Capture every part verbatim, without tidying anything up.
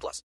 plus.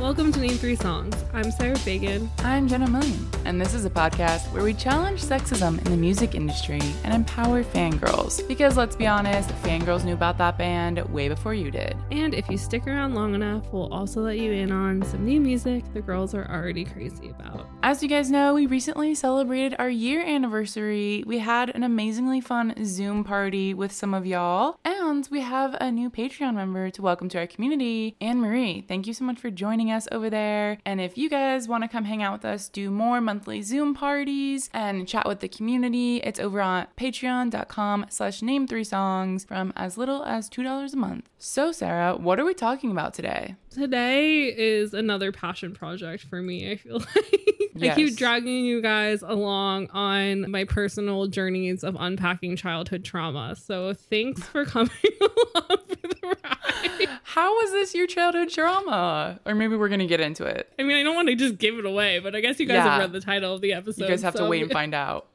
Welcome to Name Three Songs. I'm Sarah Fagan. I'm Jenna Millian. And this is a podcast where we challenge sexism in the music industry and empower fangirls. Because let's be honest, fangirls knew about that band way before you did. And if you stick around long enough, we'll also let you in on some new music the girls are already crazy about. As you guys know, we recently celebrated our year anniversary. We had an amazingly fun Zoom party with some of y'all. And we have a new Patreon member to welcome to our community, Anne Marie. Thank you so much for joining us. us over there. And if you guys want to come hang out with us, do more monthly Zoom parties and chat with the community, it's over on patreon dot com slash name three songs from as little as two dollars a month. So Sarah, what are we talking about today? Today is another passion project for me, I feel like. Yes. I keep dragging you guys along on my personal journeys of unpacking childhood trauma. So thanks for coming along for the ride. How was this your childhood trauma? Or maybe we're going to get into it. I mean, I don't want to just give it away, but I guess you guys yeah. have read the title of the episode. You guys have so to wait and find out.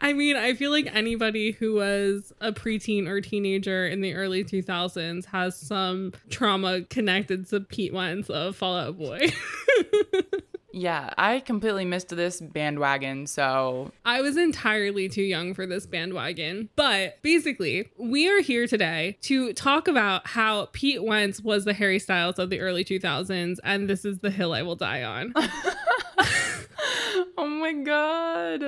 I mean, I feel like anybody who was a preteen or teenager in the early two thousands has some trauma connected to Pete Wentz of Fall Out Boy. Yeah, I completely missed this bandwagon, so... I was entirely too young for this bandwagon, but basically, we are here today to talk about how Pete Wentz was the Harry Styles of the early two thousands, and this is the hill I will die on. Oh my God.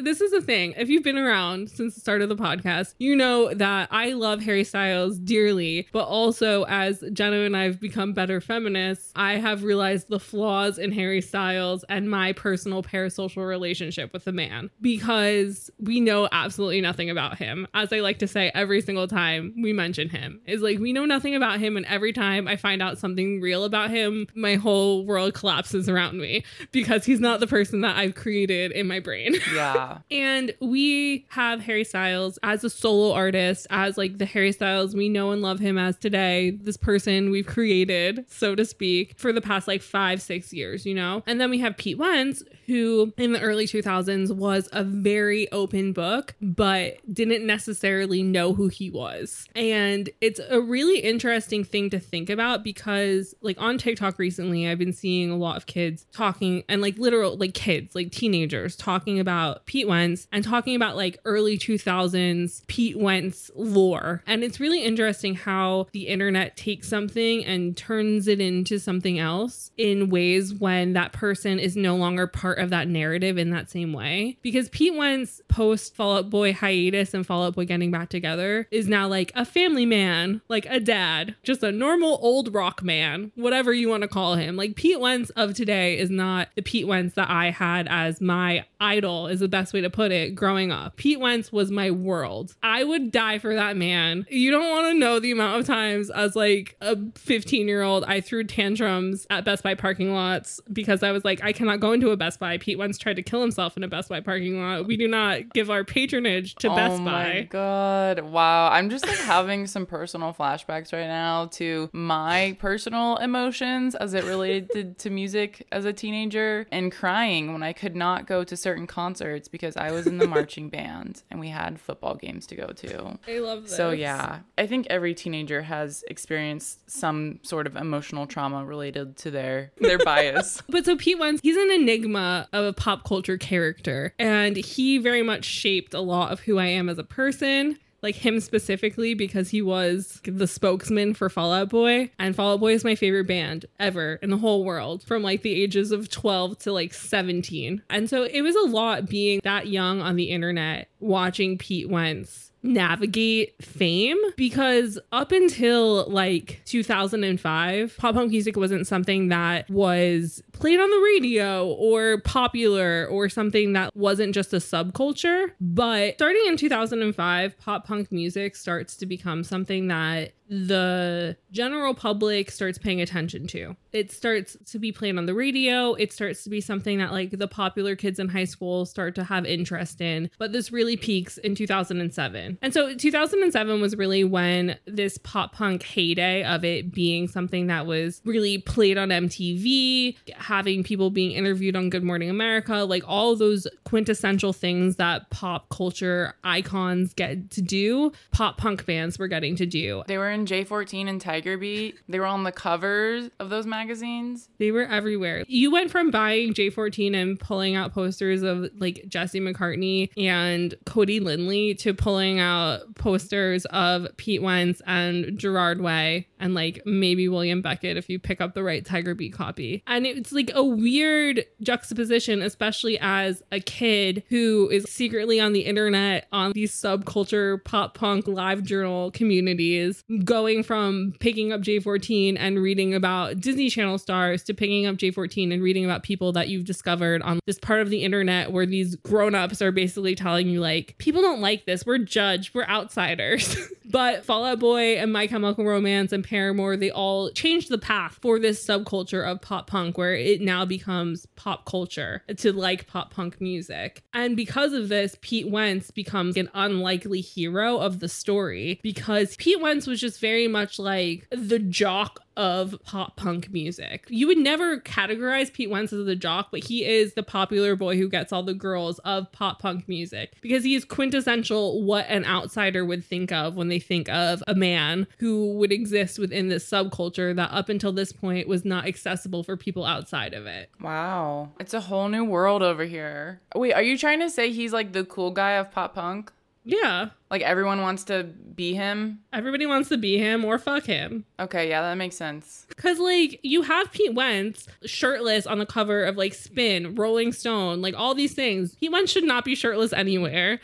This is the thing. If you've been around since the start of the podcast, you know that I love Harry Styles dearly, but also as Jenna and I've become better feminists, I have realized the flaws in Harry Styles and my personal parasocial relationship with the man, because we know absolutely nothing about him. As I like to say every single time we mention him, is like we know nothing about him, and every time I find out something real about him, my whole world collapses around me because he's not the person that I've created in my brain. Yeah. And we have Harry Styles as a solo artist, as like the Harry Styles we know and love him as today, this person we've created, so to speak, for the past like five, six years, you know? And then we have Pete Wentz, who in the early two thousands was a very open book, but didn't necessarily know who he was. And it's a really interesting thing to think about because like on TikTok recently, I've been seeing a lot of kids talking and like literal, like kids like teenagers talking about Pete Wentz and talking about like early two thousands Pete Wentz lore. And it's really interesting how the internet takes something and turns it into something else in ways when that person is no longer part of that narrative in that same way. Because Pete Wentz post Fall Out Boy hiatus and Fall Out Boy getting back together is now like a family man, like a dad, just a normal old rock man, whatever you want to call him. Like Pete Wentz of today is not the Pete Wentz that I have had as my idol, is the best way to put it, growing up. Pete Wentz was my world. I would die for that man. You don't want to know the amount of times as like a fifteen year old I threw tantrums at Best Buy parking lots because I was like, I cannot go into a Best Buy. Pete Wentz tried to kill himself in a Best Buy parking lot. We do not give our patronage to oh Best Buy. Oh my God. Wow. I'm just like having some personal flashbacks right now to my personal emotions as it related to music as a teenager, and crying when I could not go to certain concerts because I was in the marching band and we had football games to go to. I love this. So yeah, I think every teenager has experienced some sort of emotional trauma related to their their bias. But so Pete Wentz, he's an enigma of a pop culture character, and he very much shaped a lot of who I am as a person. Like him specifically, because he was the spokesman for Fall Out Boy. And Fall Out Boy is my favorite band ever in the whole world from like the ages of twelve to like seventeen. And so it was a lot being that young on the internet, watching Pete Wentz navigate fame, because up until like two thousand five, pop punk music wasn't something that was played on the radio or popular or something that wasn't just a subculture. But starting in two thousand five, pop punk music starts to become something that the general public starts paying attention to. It starts to be played on the radio. It starts to be something that like the popular kids in high school start to have interest in. But this really peaks in two thousand seven. And so two thousand seven was really when this pop punk heyday of it being something that was really played on M T V, having people being interviewed on Good Morning America, like all those quintessential things that pop culture icons get to do, pop punk bands were getting to do. They were in J fourteen and Tiger Beat. They were on the covers of those magazines. They were everywhere. You went from buying J fourteen and pulling out posters of like Jesse McCartney and Cody Linley to pulling out posters of Pete Wentz and Gerard Way and like maybe William Beckett if you pick up the right Tiger Beat copy. And it's like a weird juxtaposition, especially as a kid who is secretly on the internet on these subculture pop punk live journal communities, going from picking up J fourteen and reading about Disney Channel stars to picking up J fourteen and reading about people that you've discovered on this part of the internet where these grown-ups are basically telling you like, people don't like this, we're judged, we're outsiders. But Fall Out Boy and My Chemical Romance and Paramore, they all changed the path for this subculture of pop punk where it now becomes pop culture to like pop punk music. And because of this, Pete Wentz becomes an unlikely hero of the story because Pete Wentz was just very much like the jock of pop punk music. You would never categorize Pete Wentz as the jock, but he is the popular boy who gets all the girls of pop punk music because he is quintessential what an outsider would think of when they think of a man who would exist within this subculture that up until this point was not accessible for people outside of it. Wow. It's a whole new world over here. Wait, are you trying to say he's like the cool guy of pop punk? Yeah. Like everyone wants to be him? Everybody wants to be him or fuck him. Okay, yeah, that makes sense. Because like you have Pete Wentz shirtless on the cover of like Spin, Rolling Stone, like all these things. Pete Wentz should not be shirtless anywhere.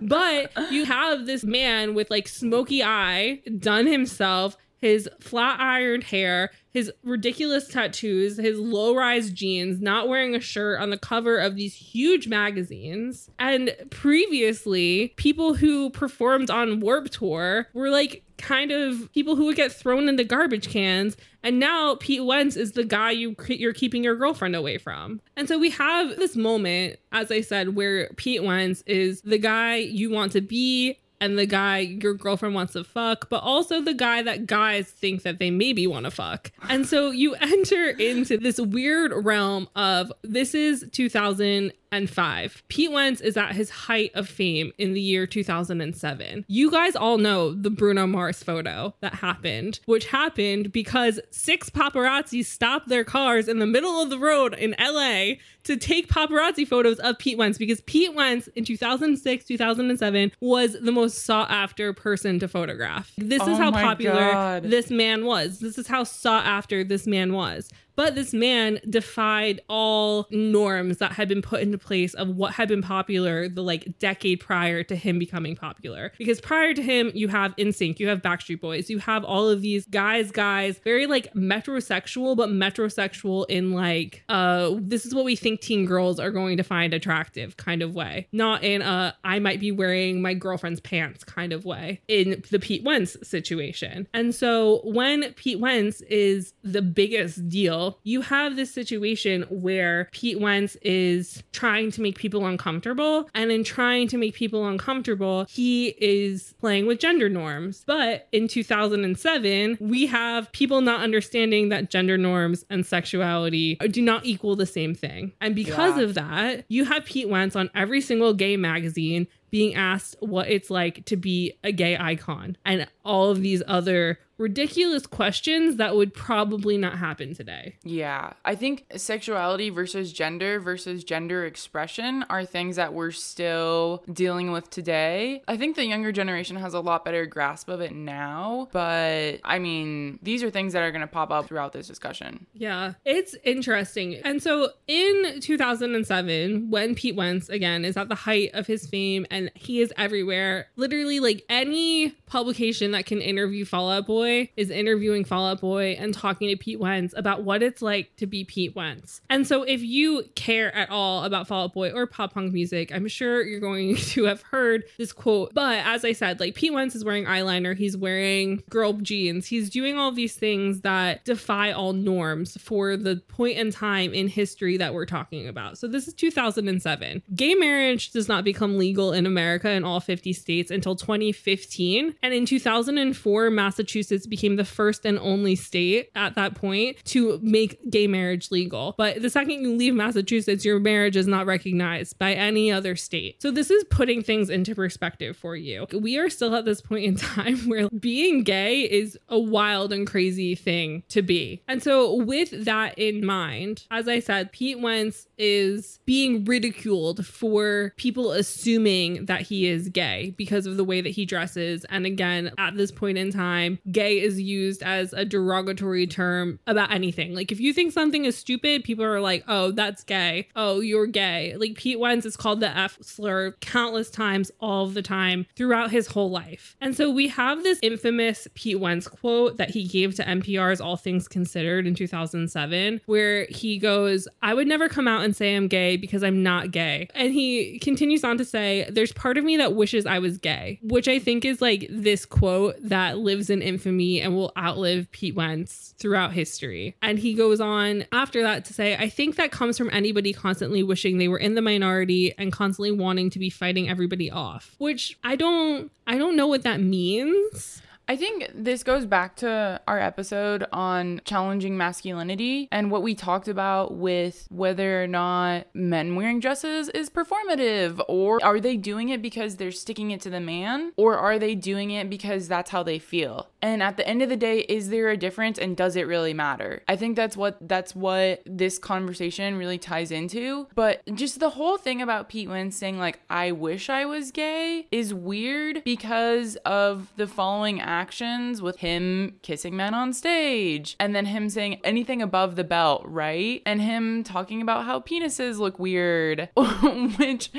But you have this man with like smoky eye, done himself, his flat ironed hair, his ridiculous tattoos, his low-rise jeans, not wearing a shirt on the cover of these huge magazines. And previously, people who performed on Warped Tour were like kind of people who would get thrown into garbage cans. And now Pete Wentz is the guy you, you're keeping your girlfriend away from. And so we have this moment, as I said, where Pete Wentz is the guy you want to be and the guy your girlfriend wants to fuck, but also the guy that guys think that they maybe want to fuck. And so you enter into this weird realm of this is two thousand five. Pete Wentz is at his height of fame in the year two thousand seven. You guys all know the Bruno Mars photo that happened, which happened because six paparazzi stopped their cars in the middle of the road in L A to take paparazzi photos of Pete Wentz because Pete Wentz in two thousand six, two thousand seven was the most sought after person to photograph. This oh is how popular God. this man was. This is how sought after this man was. But this man defied all norms that had been put into place of what had been popular the like decade prior to him becoming popular. Because prior to him, you have N Sync, you have Backstreet Boys, you have all of these guys, guys, very like metrosexual, but metrosexual in like, uh, this is what we think teen girls are going to find attractive kind of way. Not in a, I might be wearing my girlfriend's pants kind of way in the Pete Wentz situation. And so when Pete Wentz is the biggest deal, you have this situation where Pete Wentz is trying to make people uncomfortable. And in trying to make people uncomfortable, he is playing with gender norms. But in two thousand seven, we have people not understanding that gender norms and sexuality do not equal the same thing. And because yeah. of that, you have Pete Wentz on every single gay magazine being asked what it's like to be a gay icon and all of these other ridiculous questions that would probably not happen today. Yeah. I think sexuality versus gender versus gender expression are things that we're still dealing with today. I think the younger generation has a lot better grasp of it now, but I mean, these are things that are going to pop up throughout this discussion. Yeah. It's interesting. And so in two thousand seven, when Pete Wentz, again, is at the height of his fame and and he is everywhere. Literally, like, any publication that can interview Fall Out Boy is interviewing Fall Out Boy and talking to Pete Wentz about what it's like to be Pete Wentz. And so if you care at all about Fall Out Boy or pop punk music, I'm sure you're going to have heard this quote. But as I said, like, Pete Wentz is wearing eyeliner, he's wearing girl jeans, he's doing all these things that defy all norms for the point in time in history that we're talking about. So this is two thousand seven. Gay marriage does not become legal in America in all fifty states until twenty fifteen. And in two thousand four, Massachusetts became the first and only state at that point to make gay marriage legal. But the second you leave Massachusetts, your marriage is not recognized by any other state. So this is putting things into perspective for you. We are still at this point in time where being gay is a wild and crazy thing to be. And so with that in mind, as I said, Pete Wentz is being ridiculed for people assuming that he is gay because of the way that he dresses. And again, at this point in time, gay is used as a derogatory term about anything. Like, if you think something is stupid, people are like, oh, that's gay. Oh, you're gay. Like, Pete Wentz is called the F slur countless times all the time throughout his whole life. And so we have this infamous Pete Wentz quote that he gave to N P R's All Things Considered in two thousand seven, where he goes, I would never come out and say I'm gay because I'm not gay. And he continues on to say, there's part of me that wishes I was gay, which I think is like this quote that lives in infamy and will outlive Pete Wentz throughout history. And he goes on after that to say, I think that comes from anybody constantly wishing they were in the minority and constantly wanting to be fighting everybody off, which I don't, I don't know what that means. I think this goes back to our episode on challenging masculinity and what we talked about with whether or not men wearing dresses is performative, or are they doing it because they're sticking it to the man, or are they doing it because that's how they feel? And at the end of the day, is there a difference, and does it really matter? I think that's what that's what this conversation really ties into. But just the whole thing about Pete Wentz saying, like, I wish I was gay is weird because of the following act. Actions with him kissing men on stage, and then him saying anything above the belt, right? And him talking about how penises look weird, which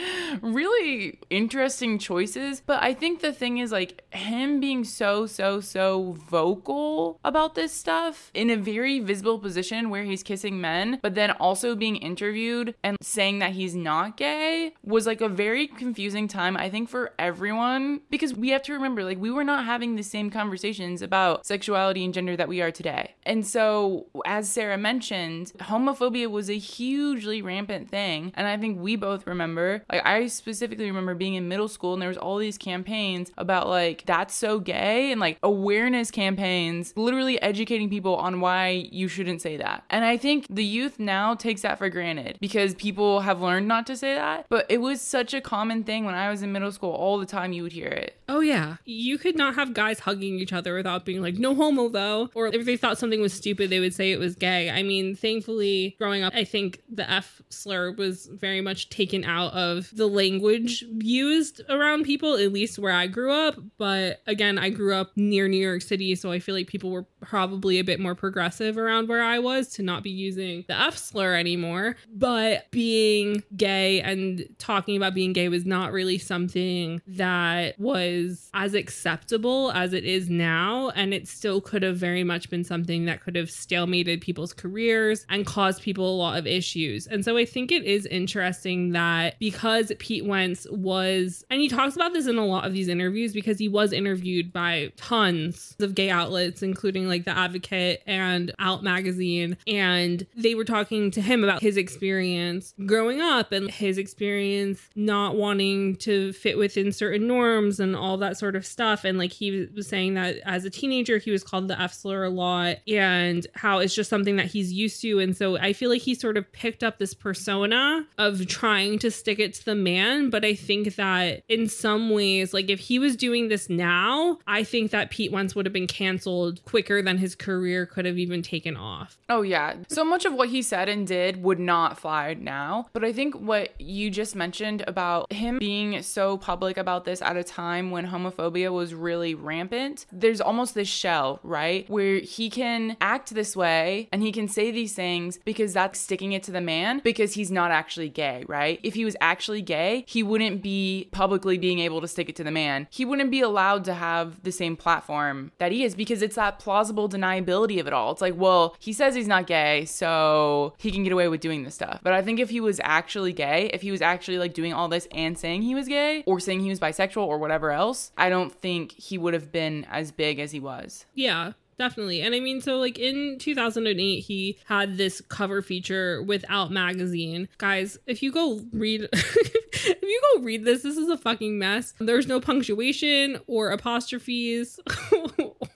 really interesting choices. But I think the thing is, like, him being so, so, so vocal about this stuff in a very visible position where he's kissing men, but then also being interviewed and saying that he's not gay was like a very confusing time, I think, for everyone, because we have to remember, like, we were not having the same conversations about sexuality and gender that we are today. And so, as Sarah mentioned, homophobia was a hugely rampant thing. And I think we both remember, like, I specifically remember being in middle school and there was all these campaigns about, like, that's so gay, and like awareness campaigns, literally educating people on why you shouldn't say that. And I think the youth now takes that for granted because people have learned not to say that. But it was such a common thing when I was in middle school. All the time you would hear it. Oh yeah. You could not have guys hugging each other without being like, no homo though, or if they thought something was stupid they would say it was gay. I mean, thankfully growing up, I think the F slur was very much taken out of the language used around people, at least where I grew up. But again, I grew up near New York City, so I feel like people were probably a bit more progressive around where I was to not be using the F slur anymore. But being gay and talking about being gay was not really something that was as acceptable as it is now, and it still could have very much been something that could have stalemated people's careers and caused people a lot of issues. And so I think it is interesting that because Pete Wentz was, and he talks about this in a lot of these interviews, because he was interviewed by tons of gay outlets, including like The Advocate and Out Magazine, and they were talking to him about his experience growing up and his experience not wanting to fit within certain norms and all that sort of stuff. And like, he was saying that as a teenager he was called the F slur a lot, and how it's just something that he's used to. And so I feel like he sort of picked up this persona of trying to stick it to the man. But I think that in some ways, like, if he was doing this now, I think that Pete Wentz would have been canceled quicker than his career could have even taken off. Oh yeah, so much of what he said and did would not fly now. But I think what you just mentioned about him being so public about this at a time when homophobia was really rampant haven't, there's almost this shell, right? Where he can act this way and he can say these things because that's sticking it to the man, because he's not actually gay, right? If he was actually gay, he wouldn't be publicly being able to stick it to the man. He wouldn't be allowed to have the same platform that he is, because it's that plausible deniability of it all. It's like, well, he says he's not gay, so he can get away with doing this stuff. But I think if he was actually gay, if he was actually like doing all this and saying he was gay or saying he was bisexual or whatever else, I don't think he would have been as big as he was. Yeah. Definitely. And I mean, so like in two thousand eight, he had this cover feature with Out Magazine. Guys, if you go read, if you go read this, this is a fucking mess. There's no punctuation or apostrophes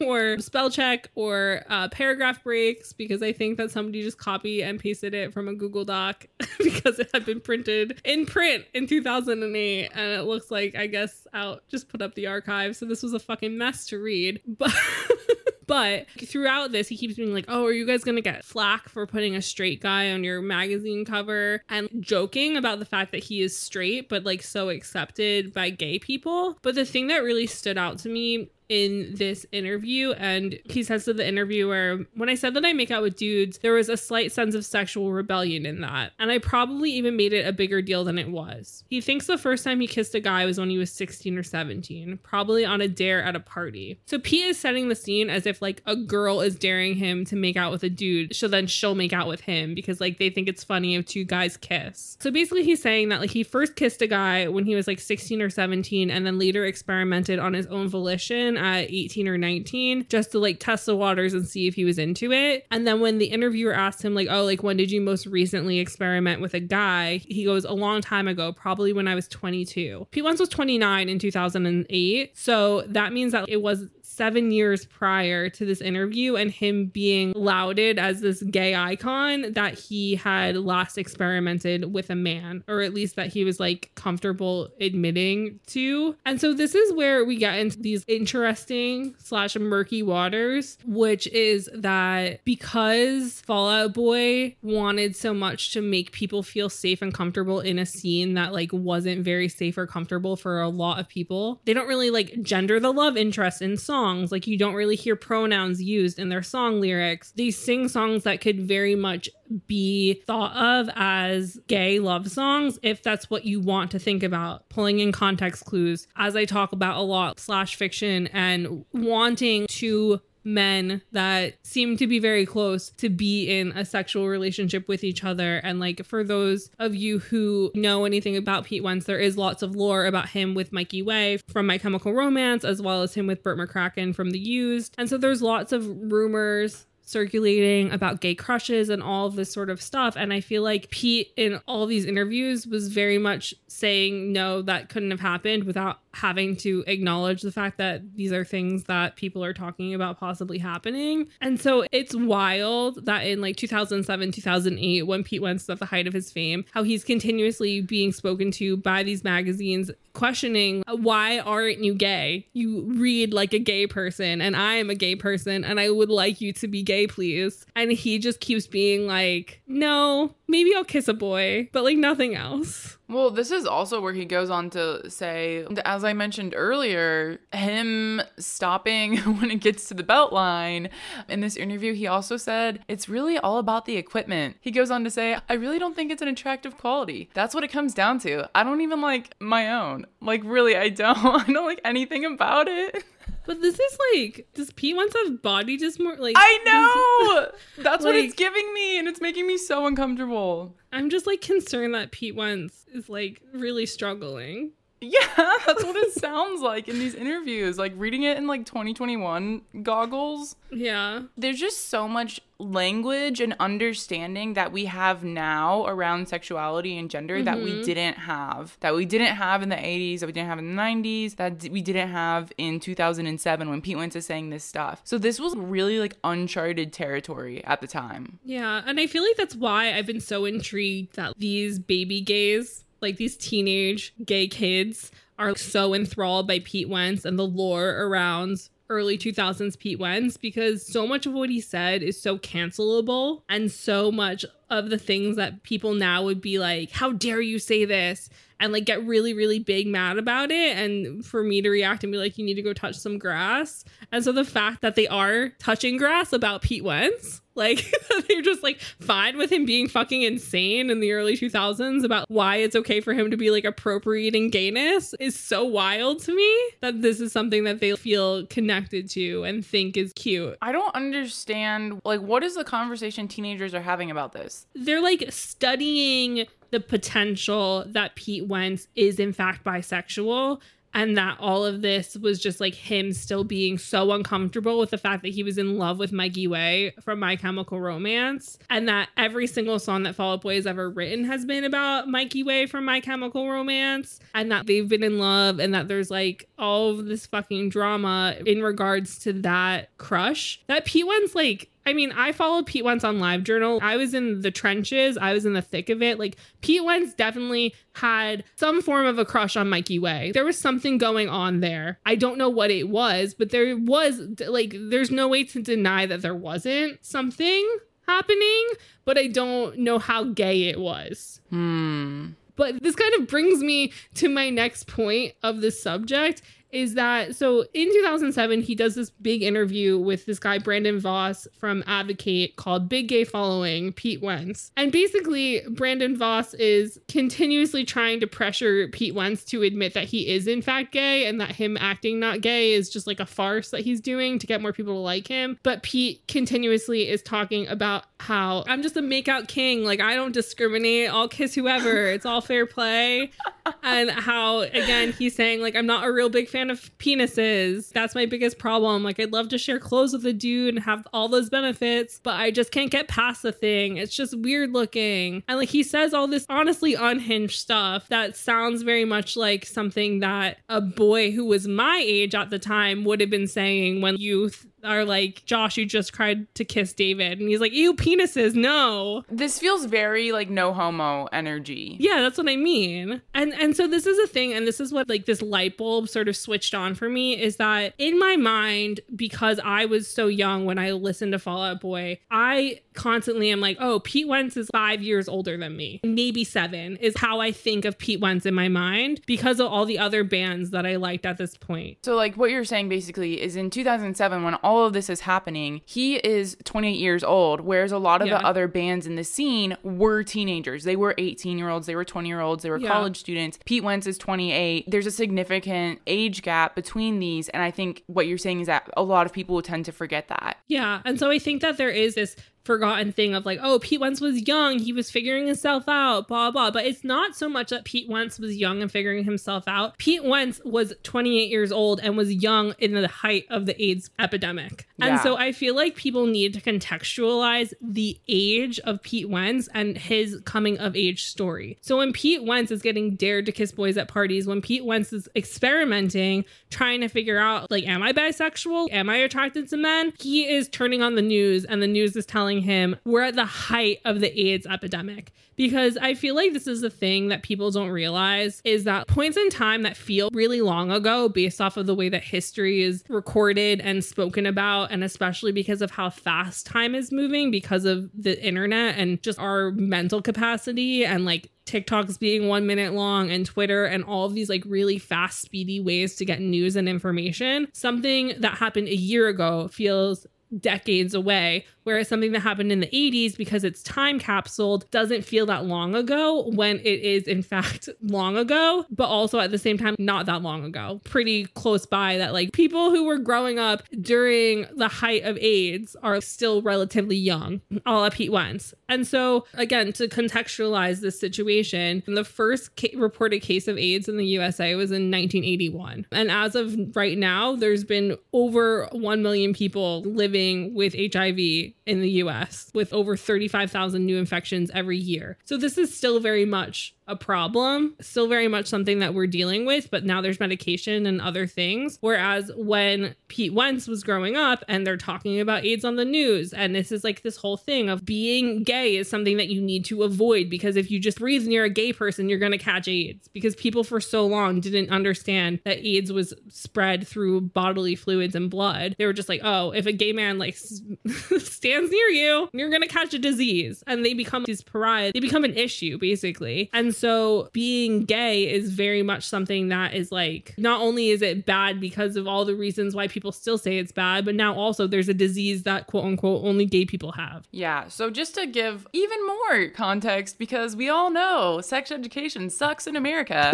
or spell check or uh, paragraph breaks, because I think that somebody just copied and pasted it from a Google Doc because it had been printed in print in two thousand eight. And it looks like, I guess, Out just put up the archive. So this was a fucking mess to read. But... But throughout this, he keeps being like, oh, are you guys going to get flack for putting a straight guy on your magazine cover? And joking about the fact that he is straight, but like so accepted by gay people. But the thing that really stood out to me in this interview, and he says to the interviewer, when I said that I make out with dudes, there was a slight sense of sexual rebellion in that, and I probably even made it a bigger deal than it was. He thinks the first time he kissed a guy was when he was sixteen or seventeen, probably on a dare at a party. So Pete is setting the scene as if like a girl is daring him to make out with a dude, so then she'll make out with him because like they think it's funny if two guys kiss. So basically he's saying that like he first kissed a guy when he was like sixteen or seventeen, and then later experimented on his own volition at eighteen or nineteen, just to like test the waters and see if he was into it. And then when the interviewer asked him like, oh, like when did you most recently experiment with a guy, he goes, a long time ago, probably when I was twenty-two. Pete Wentz was twenty-nine in two thousand eight, so that means that it was seven years prior to this interview and him being lauded as this gay icon that he had last experimented with a man, or at least that he was like comfortable admitting to. And so this is where we get into these interesting slash murky waters, which is that because Fall Out Boy wanted so much to make people feel safe and comfortable in a scene that like wasn't very safe or comfortable for a lot of people, they don't really like gender the love interest in songs. Like, you don't really hear pronouns used in their song lyrics. They sing songs that could very much be thought of as gay love songs, if that's what you want to think about. Pulling in context clues, as I talk about a lot, slash fiction, and wanting to men that seem to be very close to be in a sexual relationship with each other. And like, for those of you who know anything about Pete Wentz, there is lots of lore about him with Mikey Way from My Chemical Romance, as well as him with Burt McCracken from The Used. And so there's lots of rumors circulating about gay crushes and all of this sort of stuff. And I feel like Pete in all these interviews was very much saying, no, that couldn't have happened, without having to acknowledge the fact that these are things that people are talking about possibly happening. And so it's wild that in like two thousand seven, two thousand eight, when Pete Wentz is at the height of his fame, how he's continuously being spoken to by these magazines questioning, why aren't you gay? You read like a gay person, and I am a gay person, and I would like you to be gay, please. And he just keeps being like, no, maybe I'll kiss a boy, but like nothing else. Well, this is also where he goes on to say, as I mentioned earlier, him stopping when it gets to the belt line. In this interview, he also said, it's really all about the equipment. He goes on to say, I really don't think it's an attractive quality. That's what it comes down to. I don't even like my own. Like, really, I don't. I don't like anything about it. But this is like, does Pete Wentz have body dysmorphia? Like, I know! That's like what it's giving me, and it's making me so uncomfortable. I'm just like concerned that Pete Wentz is like really struggling. Yeah, that's what it sounds like in these interviews. Like reading it in like twenty twenty-one goggles. Yeah. There's just so much language and understanding that we have now around sexuality and gender, mm-hmm. that we didn't have, that we didn't have in the eighties, that we didn't have in the nineties, that d- we didn't have in two thousand seven when Pete Wentz is saying this stuff. So this was really like uncharted territory at the time. Yeah. And I feel like that's why I've been so intrigued that these baby gays, like these teenage gay kids, are so enthralled by Pete Wentz and the lore around early two thousands Pete Wentz, because so much of what he said is so cancelable, and so much of the things that people now would be like, how dare you say this? And like get really, really big mad about it. And for me to react and be like, you need to go touch some grass. And so the fact that they are touching grass about Pete Wentz, like they're just like fine with him being fucking insane in the early two thousands about why it's okay for him to be like appropriating gayness is so wild to me that this is something that they feel connected to and think is cute. I don't understand, like, what is the conversation teenagers are having about this? They're like studying the potential that Pete Wentz is in fact bisexual, and that all of this was just like him still being so uncomfortable with the fact that he was in love with Mikey Way from My Chemical Romance, and that every single song that Fall Out Boy has ever written has been about Mikey Way from My Chemical Romance, and that they've been in love, and that there's like all of this fucking drama in regards to that crush that Pete Wentz like. I mean, I followed Pete Wentz on LiveJournal. I was in the trenches. I was in the thick of it. Like, Pete Wentz definitely had some form of a crush on Mikey Way. There was something going on there. I don't know what it was, but there was, like, there's no way to deny that there wasn't something happening, but I don't know how gay it was. Hmm. But this kind of brings me to my next point of this subject, is that so in two thousand seven, he does this big interview with this guy, Brandon Voss from Advocate, called Big Gay Following Pete Wentz. And basically, Brandon Voss is continuously trying to pressure Pete Wentz to admit that he is in fact gay, and that him acting not gay is just like a farce that he's doing to get more people to like him. But Pete continuously is talking about how I'm just a makeout king. Like, I don't discriminate. I'll kiss whoever. It's all fair play. And how, again, he's saying, like, I'm not a real big fan of penises. That's my biggest problem. Like, I'd love to share clothes with a dude and have all those benefits, but I just can't get past the thing. It's just weird looking. And like, he says all this honestly unhinged stuff that sounds very much like something that a boy who was my age at the time would have been saying when youth are like, Josh, you just cried to kiss David. And he's like, ew, penises, no. This feels very like no homo energy. Yeah, that's what I mean. And and so this is a thing, and this is what like this light bulb sort of switched on for me, is that in my mind, because I was so young when I listened to Fall Out Boy, I constantly am like, oh, Pete Wentz is five years older than me. Maybe seven is how I think of Pete Wentz in my mind because of all the other bands that I liked at this point. So like what you're saying basically is in two thousand seven, when all all of this is happening, he is twenty-eight years old, whereas a lot of yeah. the other bands in the scene were teenagers. They were eighteen year olds, they were twenty year olds, they were yeah. college students. Pete Wentz is twenty-eight. There's a significant age gap between these, and I think what you're saying is that a lot of people tend to forget that. Yeah, and so I think that there is this forgotten thing of like, oh, Pete Wentz was young, he was figuring himself out, blah, blah. But it's not so much that Pete Wentz was young and figuring himself out. Pete Wentz was twenty-eight years old and was young in the height of the AIDS epidemic. Yeah. And so I feel like people need to contextualize the age of Pete Wentz and his coming of age story. So when Pete Wentz is getting dared to kiss boys at parties, when Pete Wentz is experimenting, trying to figure out like, am I bisexual? Am I attracted to men? He is turning on the news, and the news is telling him we're at the height of the AIDS epidemic. Because I feel like this is the thing that people don't realize, is that points in time that feel really long ago based off of the way that history is recorded and spoken about, and especially because of how fast time is moving because of the internet and just our mental capacity, and like TikToks being one minute long and Twitter and all of these like really fast, speedy ways to get news and information. Something that happened a year ago feels decades away, whereas something that happened in the eighties, because it's time capsuled, doesn't feel that long ago when it is in fact long ago, but also at the same time not that long ago, pretty close by, that like people who were growing up during the height of AIDS are still relatively young, a la Pete Wentz. And so again, to contextualize this situation, the first ca- reported case of AIDS in the U S A was in nineteen eighty-one, and as of right now there's been over one million people living with H I V in the U S, with over thirty-five thousand new infections every year. So this is still very much a problem, still very much something that we're dealing with, but now there's medication and other things. Whereas when Pete Wentz was growing up and they're talking about AIDS on the news, and this is like this whole thing of being gay is something that you need to avoid, because if you just breathe near a gay person, you're going to catch AIDS, because people for so long didn't understand that AIDS was spread through bodily fluids and blood. They were just like, oh, if a gay man like stands near you, you're going to catch a disease. And they become these pariahs. They become an issue, basically. And so being gay is very much something that is like, not only is it bad because of all the reasons why people still say it's bad, but now also there's a disease that quote unquote only gay people have. Yeah. So just to give even more context, because we all know sex education sucks in America.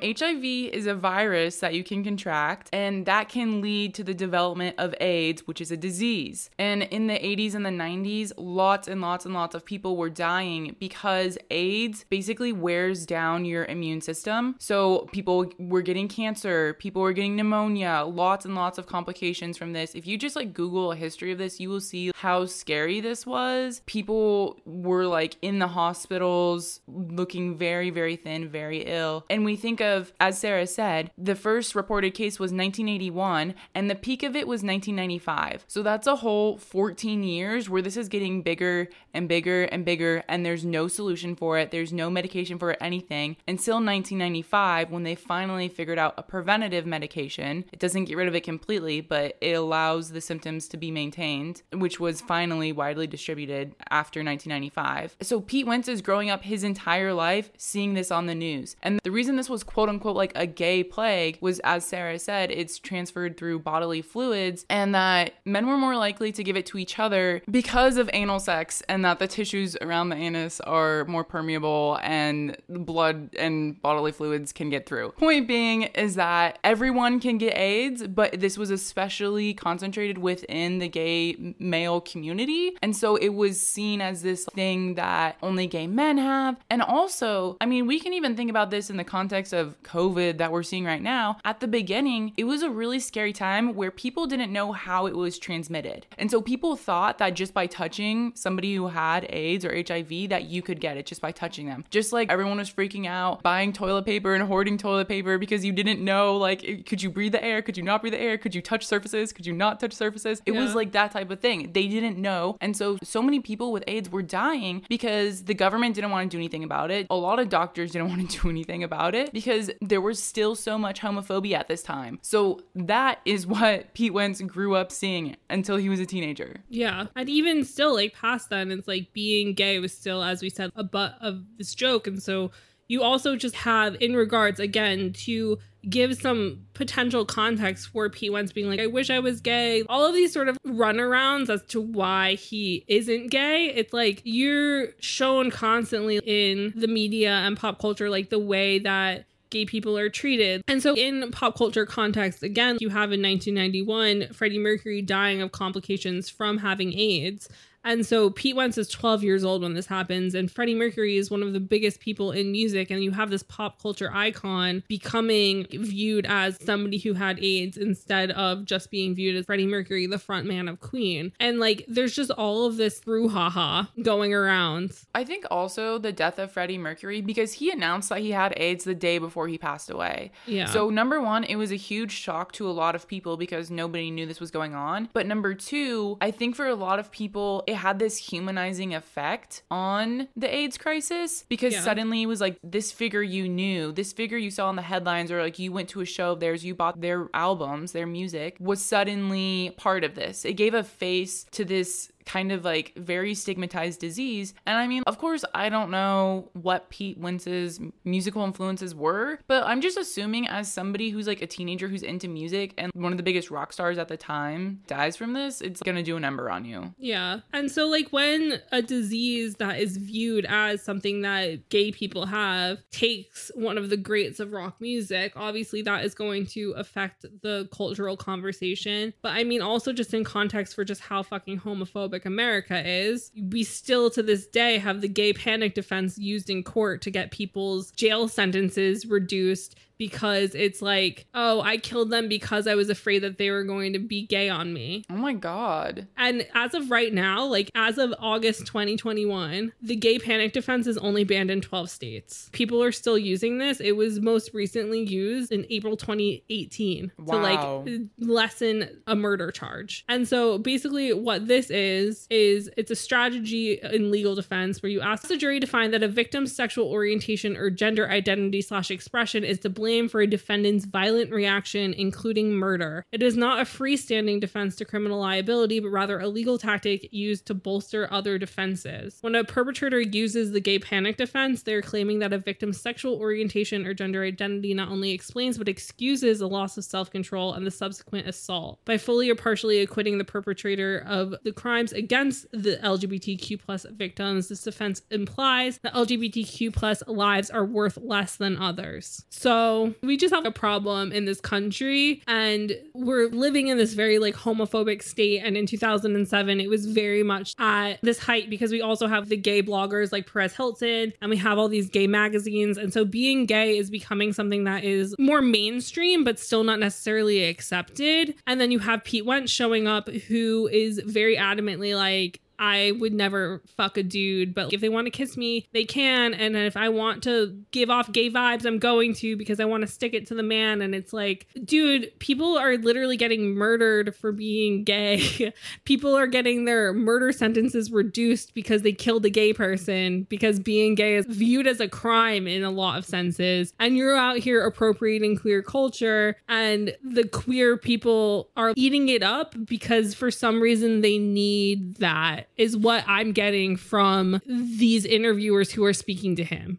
H I V is a virus that you can contract, and that can lead to the development of AIDS, which is a disease. And in the eighties and the nineties, lots and lots and lots of people were dying because AIDS basically wears down your immune system. So people were getting cancer, people were getting pneumonia, lots and lots of complications from this. If you just like Google a history of this, you will see how scary this was. People were like in the hospitals looking very, very thin, very ill. And we think of, as Sarah said, the first reported case was nineteen eighty-one and the peak of it was nineteen ninety-five. So that's a whole fourteen years where this is getting bigger and bigger and bigger, and there's no solution for it. There's no medication for anything until nineteen ninety-five, when they finally figured out a preventative medication. It doesn't get rid of it completely, but it allows the symptoms to be maintained, which was finally widely distributed after nineteen ninety-five. So Pete Wentz is growing up his entire life seeing this on the news. And the reason this was quote unquote like a gay plague was, as Sarah said, it's transferred through bodily fluids, and that men were more likely to give it to each other because of anal sex, and that the tissues around the anus are more permeable and blood and bodily fluids can get through. Point being is that everyone can get AIDS, but this was especially concentrated within the gay male community. And so it was seen as this thing that only gay men have. And also, I mean, we can even think about this in the context of COVID that we're seeing right now. At the beginning, it was a really scary time where people didn't know how it was transmitted. And so people thought that just by touching somebody who had AIDS or H I V that you could get it just by touching them. Just like everyone was freaking out, buying toilet paper and hoarding toilet paper because you didn't know, like, could you breathe the air? Could you not breathe the air? Could you touch surfaces? Could you not touch surfaces? It yeah. was like that type of thing. They didn't know. And so, so many people with AIDS were dying because the government didn't want to do anything about it. A lot of doctors didn't want to do anything about it because there was still so much homophobia at this time. So that is what Pete Wentz grew up seeing until he was a teenager. Yeah. And even still, like, past then, it's like being gay was still, as we said, a butt of this joke. And so you also just have, in regards, again, to give some potential context for Pete Wentz being like, I wish I was gay. All of these sort of runarounds as to why he isn't gay. It's like you're shown constantly in the media and pop culture, like the way that gay people are treated. And so in pop culture context, again, you have in nineteen ninety-one, Freddie Mercury dying of complications from having AIDS. And so Pete Wentz is twelve years old when this happens, and Freddie Mercury is one of the biggest people in music, and you have this pop culture icon becoming viewed as somebody who had AIDS instead of just being viewed as Freddie Mercury, the frontman of Queen. And like, there's just all of this brouhaha going around. I think also the death of Freddie Mercury, because he announced that he had AIDS the day before he passed away. Yeah. So number one, it was a huge shock to a lot of people because nobody knew this was going on. But number two, I think for a lot of people, it had this humanizing effect on the AIDS crisis because yeah. suddenly it was like this figure you knew, this figure you saw in the headlines, or like you went to a show of theirs, you bought their albums, their music, was suddenly part of this. It gave a face to this kind of like very stigmatized disease. And I mean, of course, I don't know what Pete Wentz's musical influences were, but I'm just assuming as somebody who's like a teenager who's into music and one of the biggest rock stars at the time dies from this, it's gonna do a number on you. Yeah. And so like when a disease that is viewed as something that gay people have takes one of the greats of rock music, obviously that is going to affect the cultural conversation. But I mean, also just in context for just how fucking homophobic America is, we still to this day have the gay panic defense used in court to get people's jail sentences reduced because it's like, oh, I killed them because I was afraid that they were going to be gay on me. Oh my God. And as of right now, like as of August twenty twenty-one, the gay panic defense is only banned in twelve states. People are still using this. It was most recently used in April twenty eighteen. Wow. To like lessen a murder charge. And so basically what this is, is it's a strategy in legal defense where you ask the jury to find that a victim's sexual orientation or gender identity slash expression is to blame for a defendant's violent reaction, including murder. It is not a freestanding defense to criminal liability, but rather a legal tactic used to bolster other defenses. When a perpetrator uses the gay panic defense, they're claiming that a victim's sexual orientation or gender identity not only explains but excuses a loss of self-control and the subsequent assault. By fully or partially acquitting the perpetrator of the crimes against the L G B T Q plus victims, this defense implies that L G B T Q plus lives are worth less than others. So we just have a problem in this country, and we're living in this very like homophobic state. And in two thousand seven, it was very much at this height because we also have the gay bloggers like Perez Hilton, and we have all these gay magazines. And so being gay is becoming something that is more mainstream, but still not necessarily accepted. And then you have Pete Wentz showing up, who is very adamantly like, I would never fuck a dude, but if they want to kiss me, they can. And if I want to give off gay vibes, I'm going to, because I want to stick it to the man. And it's like, dude, people are literally getting murdered for being gay. People are getting their murder sentences reduced because they killed a gay person, because being gay is viewed as a crime in a lot of senses. And you're out here appropriating queer culture, and the queer people are eating it up because for some reason they need that. Is what I'm getting from these interviewers who are speaking to him.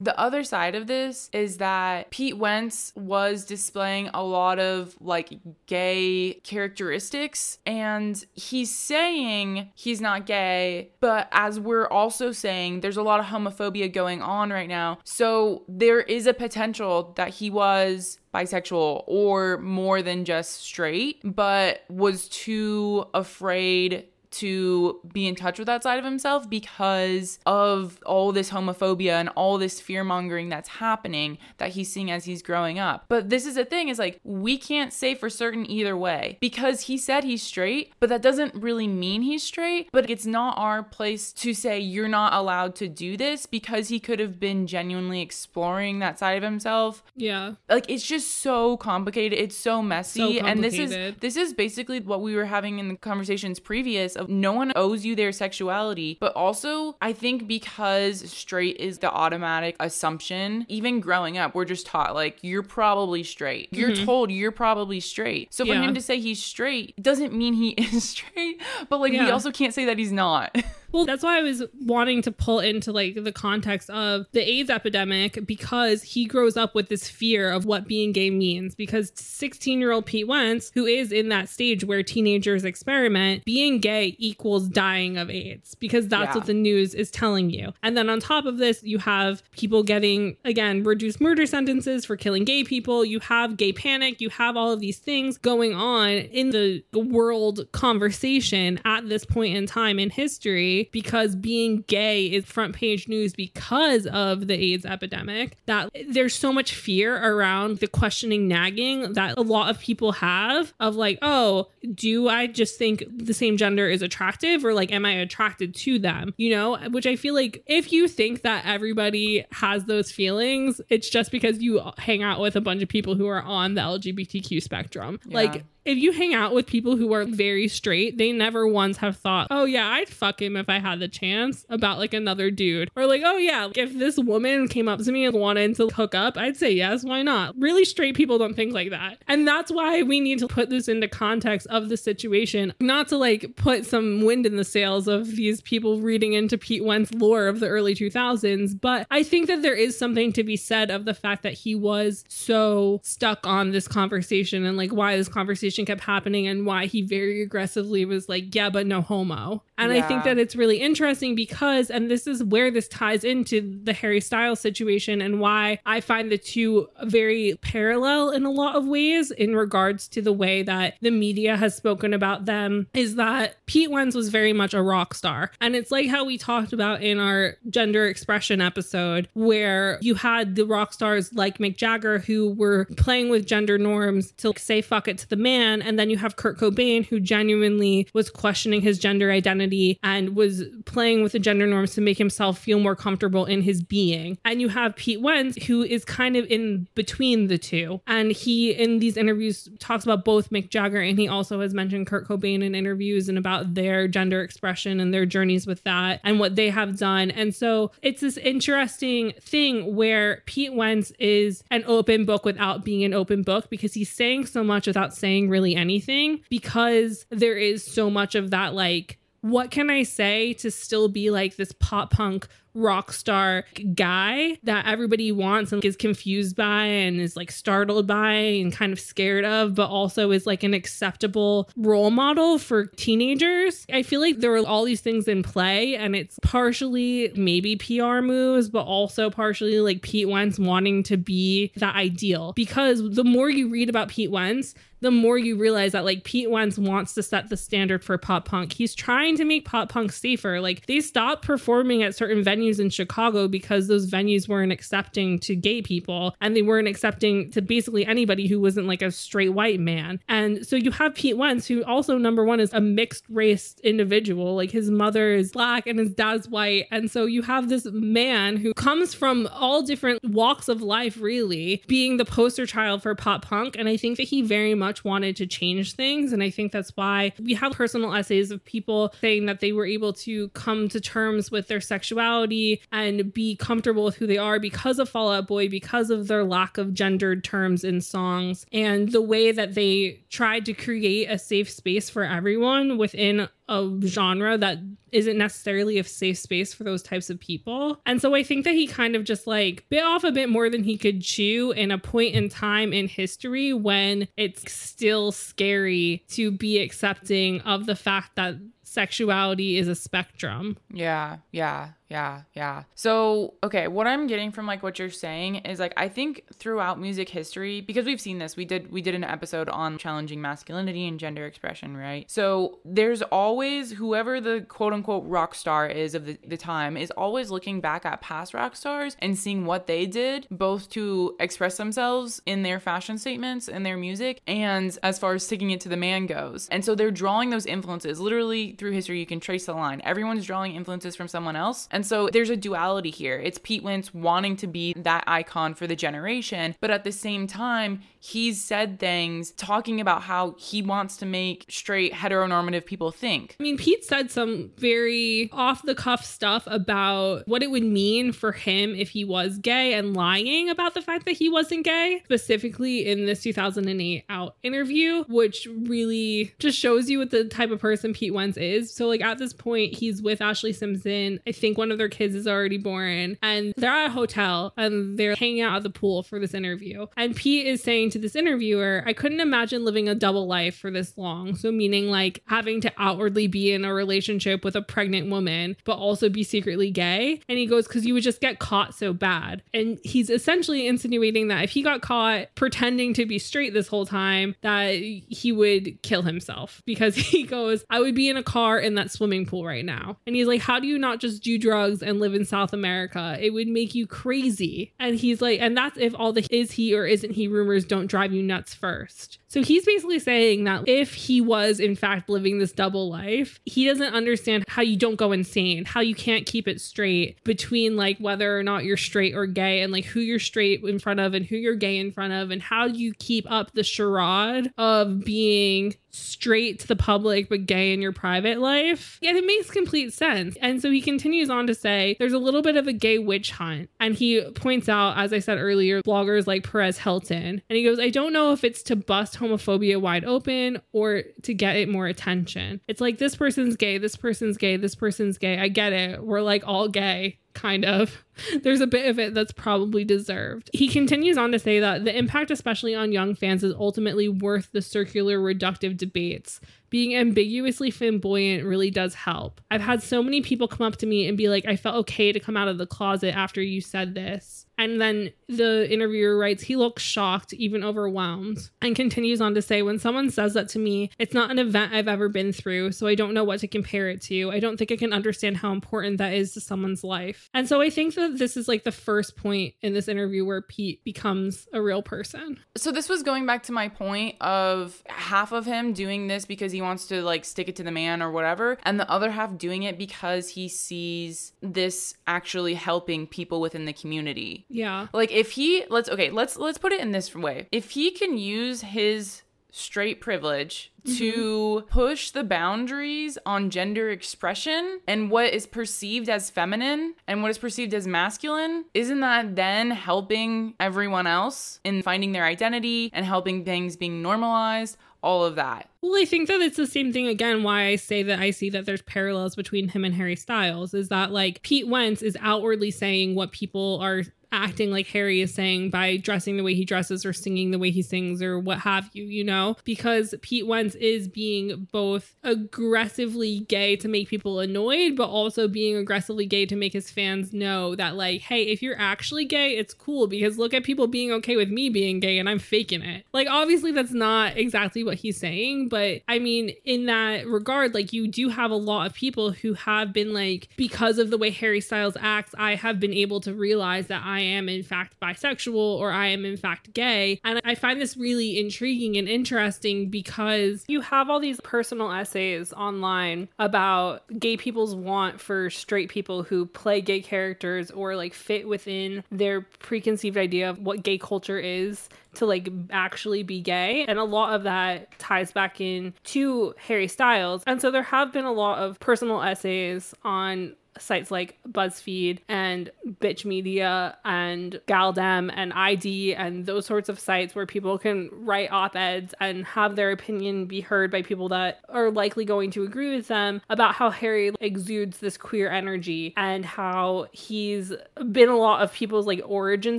The other side of this is that Pete Wentz was displaying a lot of like gay characteristics, and he's saying he's not gay, but as we're also saying, there's a lot of homophobia going on right now. So there is a potential that he was bisexual or more than just straight, but was too afraid to be in touch with that side of himself because of all this homophobia and all this fear-mongering that's happening that he's seeing as he's growing up. But this is the thing, is like, we can't say for certain either way, because he said he's straight, but that doesn't really mean he's straight. But it's not our place to say you're not allowed to do this, because he could have been genuinely exploring that side of himself. Yeah. Like, it's just so complicated. It's so messy. So complicated. And this is this is basically what we were having in the conversations previous. No one owes you their sexuality, but also I think because straight is the automatic assumption, even growing up, we're just taught like, you're probably straight. You're mm-hmm. told you're probably straight. So yeah. for him to say he's straight doesn't mean he is straight, but like yeah. we also can't say that he's not. Well, that's why I was wanting to pull into like the context of the AIDS epidemic, because he grows up with this fear of what being gay means. Because sixteen-year-old Pete Wentz, who is in that stage where teenagers experiment, being gay equals dying of AIDS, because that's yeah. what the news is telling you. And then on top of this, you have people getting, again, reduced murder sentences for killing gay people. You have gay panic. You have all of these things going on in the world conversation at this point in time in history. country because being gay is front page news because of the AIDS epidemic, that there's so much fear around the questioning nagging that a lot of people have of like, oh, do I just think the same gender is attractive, or like, am I attracted to them? You know, which I feel like if you think that everybody has those feelings, it's just because you hang out with a bunch of people who are on the L G B T Q spectrum. Yeah. Like, if you hang out with people who are very straight, they never once have thought, oh yeah, I'd fuck him if I had the chance, about like another dude. Or like, oh yeah, if this woman came up to me and wanted to hook up, I'd say yes, why not? Really straight people don't think like that. And that's why we need to put this into context of the situation, not to like put some wind in the sails of these people reading into Pete Wentz lore of the early two thousands. But I think that there is something to be said of the fact that he was so stuck on this conversation and like why this conversation kept happening and why he very aggressively was like, yeah, but no homo. And yeah. I think that it's really interesting because, and this is where this ties into the Harry Styles situation and why I find the two very parallel in a lot of ways in regards to the way that the media has spoken about them, is that Pete Wentz was very much a rock star. And it's like how we talked about in our gender expression episode, where you had the rock stars like Mick Jagger who were playing with gender norms to say fuck it to the man. And then you have Kurt Cobain, who genuinely was questioning his gender identity and was playing with the gender norms to make himself feel more comfortable in his being. And you have Pete Wentz, who is kind of in between the two. And he, in these interviews, talks about both Mick Jagger, and he also has mentioned Kurt Cobain in interviews and about their gender expression and their journeys with that and what they have done. And so it's this interesting thing where Pete Wentz is an open book without being an open book, because he's saying so much without saying really anything, because there is so much of that like, what can I say to still be like this pop punk rock star guy that everybody wants and is confused by and is like startled by and kind of scared of, but also is like an acceptable role model for teenagers. I feel like there were all these things in play, and it's partially maybe P R moves, but also partially like Pete Wentz wanting to be that ideal. Because the more you read about Pete Wentz, the more you realize that like Pete Wentz wants to set the standard for pop punk. He's trying to make pop punk safer. Like, they stopped performing at certain venues in Chicago because those venues weren't accepting to gay people, and they weren't accepting to basically anybody who wasn't like a straight white man. And so you have Pete Wentz, who also, number one, is a mixed race individual. Like, his mother is black and his dad's white. And so you have this man who comes from all different walks of life, really being the poster child for pop punk. And I think that he very much wanted to change things. And I think that's why we have personal essays of people saying that they were able to come to terms with their sexuality and be comfortable with who they are because of Fall Out Boy, because of their lack of gendered terms in songs, and the way that they tried to create a safe space for everyone within a genre that isn't necessarily a safe space for those types of people. And so I think that he kind of just like bit off a bit more than he could chew in a point in time in history when it's still scary to be accepting of the fact that sexuality is a spectrum. Yeah, yeah, yeah, yeah. So, okay, what I'm getting from like what you're saying is like, I think throughout music history, because we've seen this, we did we did an episode on challenging masculinity and gender expression, right? So there's always, whoever the quote unquote rock star is of the, the time is always looking back at past rock stars and seeing what they did, both to express themselves in their fashion statements and their music, and as far as sticking it to the man goes. And so they're drawing those influences literally. Through history, you can trace the line. Everyone's drawing influences from someone else. And so there's a duality here. It's Pete Wentz wanting to be that icon for the generation, but at the same time, he's said things talking about how he wants to make straight heteronormative people think. I mean, Pete said some very off-the-cuff stuff about what it would mean for him if he was gay, and lying about the fact that he wasn't gay, specifically in this two thousand eight Out interview, which really just shows you what the type of person Pete Wentz is. So like at this point, he's with Ashley Simpson. I think one of their kids is already born, and they're at a hotel and they're hanging out at the pool for this interview. And Pete is saying to this interviewer, I couldn't imagine living a double life for this long. So meaning like having to outwardly outwardly be in a relationship with a pregnant woman, but also be secretly gay. And he goes, because you would just get caught so bad. And he's essentially insinuating that if he got caught pretending to be straight this whole time, that he would kill himself, because he goes, I would be in a car in that swimming pool right now. And he's like, how do you not just do drugs and live in South America? It would make you crazy. And he's like, and that's if all the is he or isn't he rumors don't drive you nuts first. So he's basically saying that if he was in fact living this double life, he doesn't understand how you don't go insane, how you can't keep it straight between like whether or not you're straight or gay, and like who you're straight in front of and who you're gay in front of, and how you keep up the charade of being straight to the public but gay in your private life. And it makes complete sense. And so he continues on to say there's a little bit of a gay witch hunt, and he points out, as I said earlier, bloggers like Perez Hilton, and he goes, I don't know if it's to bust homophobia wide open or to get it more attention. It's like, this person's gay, this person's gay, this person's gay, I get it, we're like all gay, kind of. There's a bit of it that's probably deserved. He continues on to say that the impact, especially on young fans, is ultimately worth the circular reductive debates. Being ambiguously flamboyant really does help. I've had so many people come up to me and be like, I felt okay to come out of the closet after you said this. And then the interviewer writes, he looks shocked, even overwhelmed, and continues on to say, when someone says that to me, it's not an event I've ever been through, so I don't know what to compare it to. I don't think I can understand how important that is to someone's life. And so I think that this is like the first point in this interview where Pete becomes a real person. So this was going back to my point of half of him doing this because he wants to like stick it to the man or whatever, and the other half doing it because he sees this actually helping people within the community. Yeah. Like if he let's okay, let's let's put it in this way. If he can use his straight privilege mm-hmm. to push the boundaries on gender expression and what is perceived as feminine and what is perceived as masculine, isn't that then helping everyone else in finding their identity and helping things being normalized? All of that. Well, I think that it's the same thing again, why I say that I see that there's parallels between him and Harry Styles, is that like Pete Wentz is outwardly saying what people are acting like Harry is saying by dressing the way he dresses or singing the way he sings or what have you, you know, because Pete Wentz is being both aggressively gay to make people annoyed, but also being aggressively gay to make his fans know that like, hey, if you're actually gay, it's cool because look at people being okay with me being gay and I'm faking it. Like, obviously that's not exactly what he's saying, but I mean, in that regard, like you do have a lot of people who have been like, because of the way Harry Styles acts, I have been able to realize that I I am in fact bisexual or I am in fact gay. And I find this really intriguing and interesting because you have all these personal essays online about gay people's want for straight people who play gay characters or like fit within their preconceived idea of what gay culture is to like actually be gay. And a lot of that ties back in to Harry Styles. And so there have been a lot of personal essays on sites like BuzzFeed and Bitch Media and Galdem and I D and those sorts of sites where people can write op-eds and have their opinion be heard by people that are likely going to agree with them about how Harry exudes this queer energy and how he's been a lot of people's like origin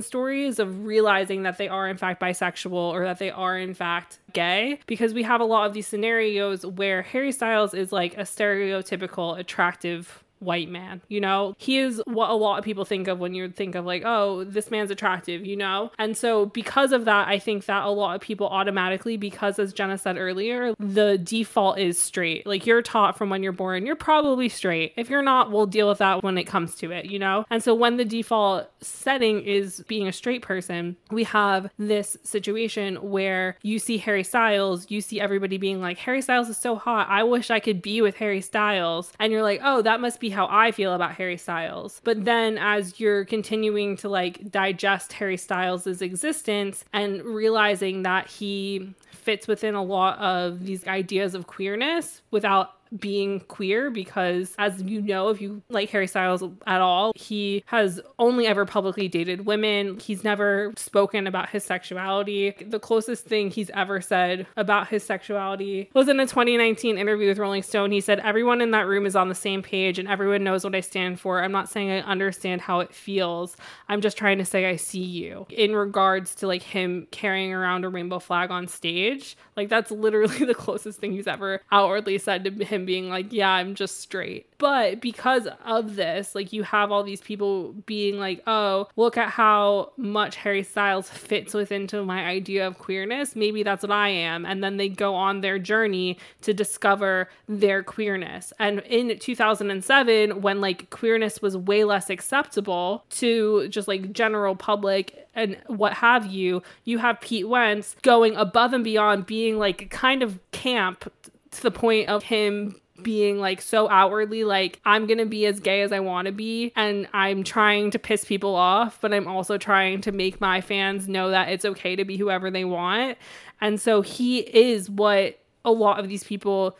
stories of realizing that they are in fact bisexual or that they are in fact gay, because we have a lot of these scenarios where Harry Styles is like a stereotypical attractive white man, you know, he is what a lot of people think of when you think of like, oh, this man's attractive, you know. And so because of that, I think that a lot of people automatically, because as Jenna said earlier, the default is straight. Like you're taught from when you're born, you're probably straight. If you're not, we'll deal with that when it comes to it, you know. And so when the default setting is being a straight person, we have this situation where you see Harry Styles, you see everybody being like, Harry Styles is so hot, I wish I could be with Harry Styles. And you're like, oh, that must be how I feel about Harry Styles. But then as you're continuing to like digest Harry Styles's existence and realizing that he fits within a lot of these ideas of queerness without being queer, because as you know, if you like Harry Styles at all, he has only ever publicly dated women. He's never spoken about his sexuality. The closest thing he's ever said about his sexuality was in a twenty nineteen interview with Rolling Stone. He said, everyone in that room is on the same page and everyone knows what I stand for. I'm not saying I understand how it feels. I'm just trying to say I see you. In regards to like him carrying around a rainbow flag on stage, like that's literally the closest thing he's ever outwardly said to him him being like, yeah, I'm just straight. But because of this, like, you have all these people being like, oh, look at how much Harry Styles fits within to my idea of queerness. Maybe that's what I am. And then they go on their journey to discover their queerness. And in two thousand seven, when like queerness was way less acceptable to just like general public and what have you, you have Pete Wentz going above and beyond, being like kind of camp to the point of him being like so outwardly like, I'm gonna be as gay as I want to be, and I'm trying to piss people off, but I'm also trying to make my fans know that it's okay to be whoever they want. And so he is what a lot of these people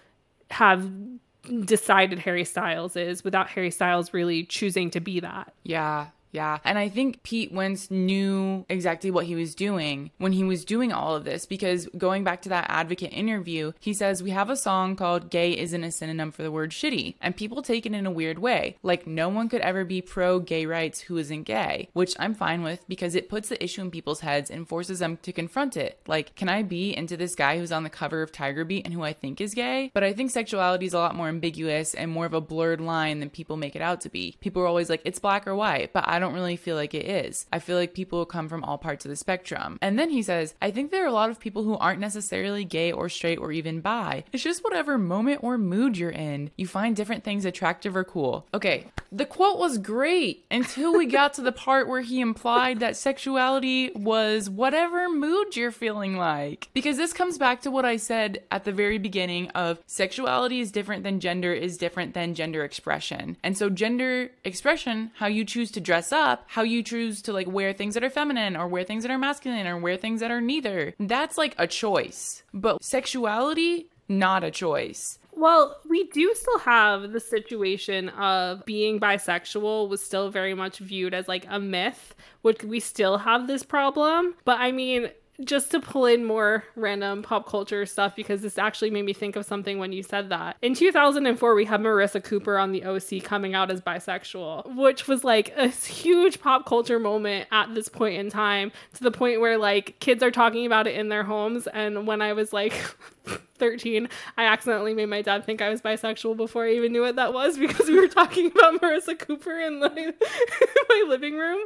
have decided Harry Styles is, without Harry Styles really choosing to be that. Yeah. Yeah. And I think Pete Wentz knew exactly what he was doing when he was doing all of this, because going back to that Advocate interview, he says, we have a song called Gay Isn't a Synonym for the Word Shitty, and people take it in a weird way. Like, no one could ever be pro gay rights who isn't gay, which I'm fine with, because it puts the issue in people's heads and forces them to confront it. Like, can I be into this guy who's on the cover of Tiger Beat and who I think is gay? But I think sexuality is a lot more ambiguous and more of a blurred line than people make it out to be. People are always like, it's black or white, but I don't I don't really feel like it is. I feel like people come from all parts of the spectrum. And then he says, I think there are a lot of people who aren't necessarily gay or straight or even bi. It's just whatever moment or mood you're in. You find different things attractive or cool. Okay, the quote was great until we got to the part where he implied that sexuality was whatever mood you're feeling like. Because this comes back to what I said at the very beginning of sexuality is different than gender is different than gender expression. And so gender expression, how you choose to dress up, how you choose to like wear things that are feminine or wear things that are masculine or wear things that are neither, that's like a choice. But sexuality, not a choice. Well, we do still have the situation of being bisexual was still very much viewed as like a myth, which we still have this problem. But I mean, just to pull in more random pop culture stuff, because this actually made me think of something when you said that. In two thousand four, we had Marissa Cooper on The O C coming out as bisexual, which was like a huge pop culture moment at this point in time, to the point where like kids are talking about it in their homes. And when I was like thirteen, I accidentally made my dad think I was bisexual before I even knew what that was, because we were talking about Marissa Cooper in, the, in my living room.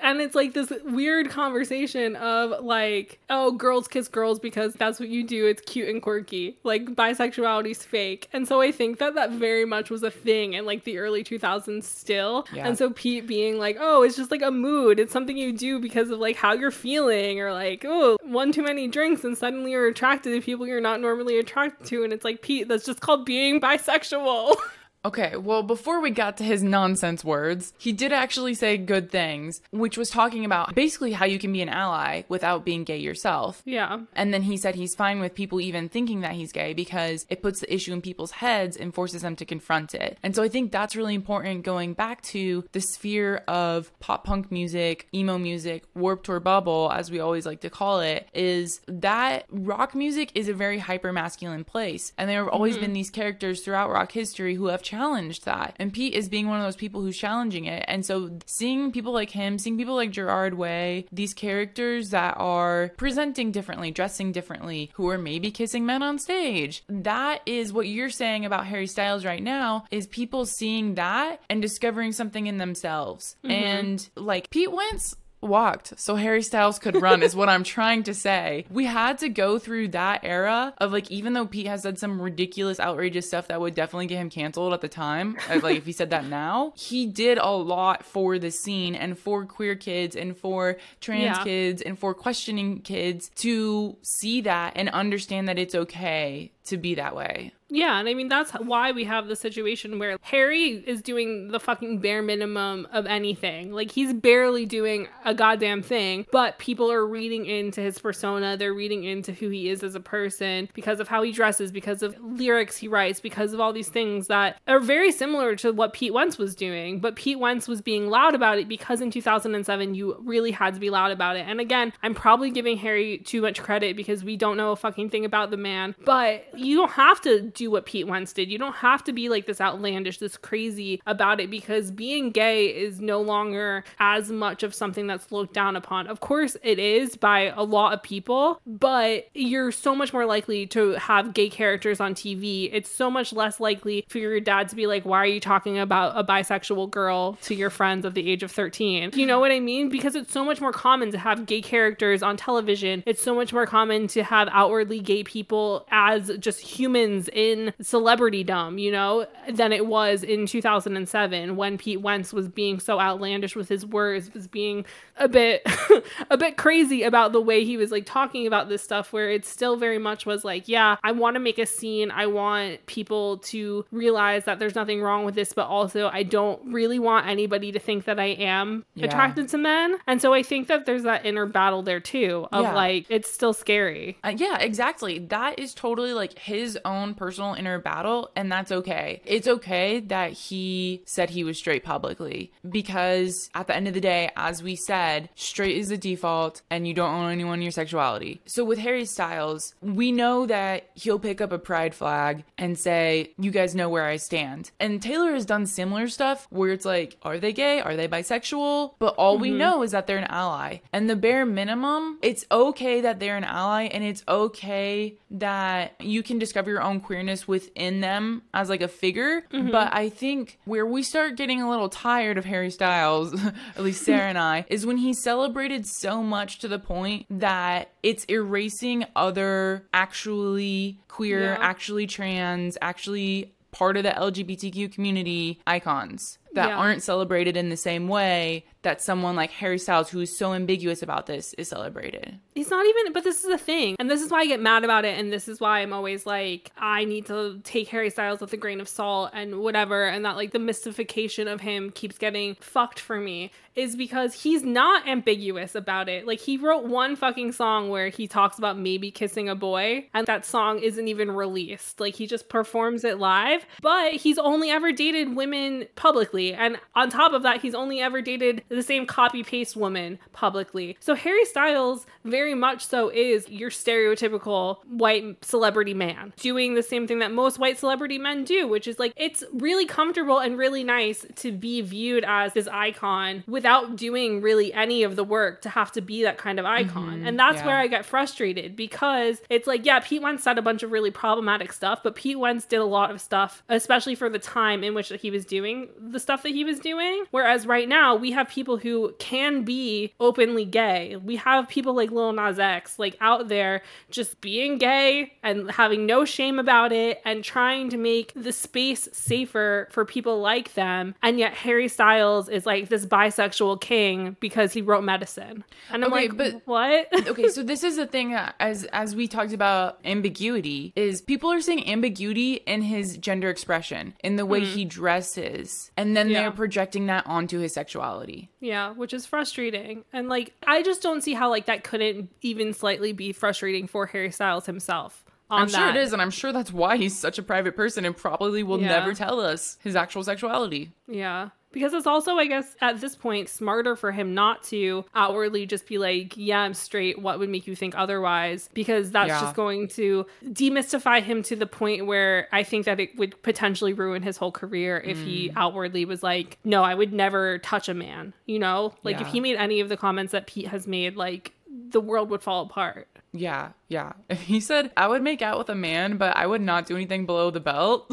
And it's like this weird conversation of like, oh, girls kiss girls because that's what you do. It's cute and quirky. Like, bisexuality's fake. And so I think that that very much was a thing in like the early two thousands still. Yeah. And so Pete being like, oh, it's just like a mood. It's something you do because of like how you're feeling, or like, oh, one too many drinks and suddenly you're attracted to people you're not normally attracted to. And it's like, Pete, that's just called being bisexual. Okay, well, before we got to his nonsense words, he did actually say good things, which was talking about basically how you can be an ally without being gay yourself. Yeah. And then he said he's fine with people even thinking that he's gay because it puts the issue in people's heads and forces them to confront it. And so I think that's really important, going back to the sphere of pop punk music, emo music, Warped Tour bubble, as we always like to call it, is that rock music is a very hyper-masculine place. And there have always mm-hmm. been these characters throughout rock history who have challenged that, and Pete is being one of those people who's challenging it. And so seeing people like him, seeing people like Gerard Way, these characters that are presenting differently, dressing differently, who are maybe kissing men on stage, that is what you're saying about Harry Styles right now, is people seeing that and discovering something in themselves. Mm-hmm. And like, Pete Wentz walked so Harry Styles could run is what I'm trying to say. We had to go through that era of like, even though Pete has said some ridiculous, outrageous stuff that would definitely get him canceled at the time, like if he said that now, he did a lot for the scene and for queer kids and for trans yeah. kids and for questioning kids to see that and understand that it's okay to be that way. Yeah, and I mean, that's why we have the situation where Harry is doing the fucking bare minimum of anything. Like, he's barely doing a goddamn thing, but people are reading into his persona. They're reading into who he is as a person because of how he dresses, because of lyrics he writes, because of all these things that are very similar to what Pete Wentz was doing. But Pete Wentz was being loud about it because in two thousand seven, you really had to be loud about it. And again, I'm probably giving Harry too much credit because we don't know a fucking thing about the man, but you don't have to do what Pete Wentz did. You don't have to be like this outlandish, this crazy about it, because being gay is no longer as much of something that's looked down upon. Of course it is by a lot of people, but you're so much more likely to have gay characters on T V. It's so much less likely for your dad to be like, why are you talking about a bisexual girl to your friends of the age of thirteen? You know what I mean? Because it's so much more common to have gay characters on television. It's so much more common to have outwardly gay people as just humans in celebritydom, you know, than it was in two thousand seven when Pete Wentz was being so outlandish with his words, was being a bit a bit crazy about the way he was like talking about this stuff, where it still very much was like, yeah, I want to make a scene. I want people to realize that there's nothing wrong with this, but also I don't really want anybody to think that I am yeah. attracted to men. And so I think that there's that inner battle there too of yeah. like, it's still scary. Uh, yeah, exactly. That is totally like his own personal inner battle, and that's okay. It's okay that he said he was straight publicly, because at the end of the day, as we said, straight is the default and you don't own anyone your sexuality. So with Harry Styles, we know that he'll pick up a pride flag and say, you guys know where I stand. And Taylor has done similar stuff where it's like, are they gay? Are they bisexual? But all mm-hmm. we know is that they're an ally. And the bare minimum, it's okay that they're an ally, and it's okay that you can discover your own queerness within them as like a figure. Mm-hmm. But I think where we start getting a little tired of Harry Styles, at least Sarah and I, is when he celebrated so much to the point that it's erasing other actually queer, yeah. actually trans, actually part of the L G B T Q community icons that yeah. aren't celebrated in the same way that someone like Harry Styles, who is so ambiguous about this, is celebrated. He's not even, but this is the thing. And this is why I get mad about it. And this is why I'm always like, I need to take Harry Styles with a grain of salt and whatever. And that like the mystification of him keeps getting fucked for me, is because he's not ambiguous about it. Like, he wrote one fucking song where he talks about maybe kissing a boy, and that song isn't even released. Like, he just performs it live, but he's only ever dated women publicly. And on top of that, he's only ever dated the same copy-paste woman publicly. So Harry Styles very much so is your stereotypical white celebrity man doing the same thing that most white celebrity men do, which is like, it's really comfortable and really nice to be viewed as this icon without doing really any of the work to have to be that kind of icon. Mm-hmm, and that's yeah. where I get frustrated, because it's like, yeah, Pete Wentz said a bunch of really problematic stuff, but Pete Wentz did a lot of stuff, especially for the time in which he was doing the stuff that he was doing. Whereas right now, we have people who can be openly gay. We have people like Lil Nas X, like, out there just being gay and having no shame about it and trying to make the space safer for people like them. And yet Harry Styles is like this bisexual king because he wrote Medicine. And I'm okay, like, but, what? Okay, so this is the thing, as as we talked about ambiguity, is people are seeing ambiguity in his gender expression, in the way mm. he dresses, and then yeah. they're projecting that onto his sexuality. Yeah, which is frustrating. And like, I just don't see how like that couldn't even slightly be frustrating for Harry Styles himself. I'm sure that. It is, and I'm sure that's why he's such a private person and probably will yeah. never tell us his actual sexuality. Yeah. Because it's also, I guess, at this point, smarter for him not to outwardly just be like, yeah, I'm straight. What would make you think otherwise? Because that's yeah. just going to demystify him to the point where I think that it would potentially ruin his whole career if mm. he outwardly was like, no, I would never touch a man. You know, like yeah. if he made any of the comments that Pete has made, like, the world would fall apart. Yeah, yeah. If he said, I would make out with a man, but I would not do anything below the belt,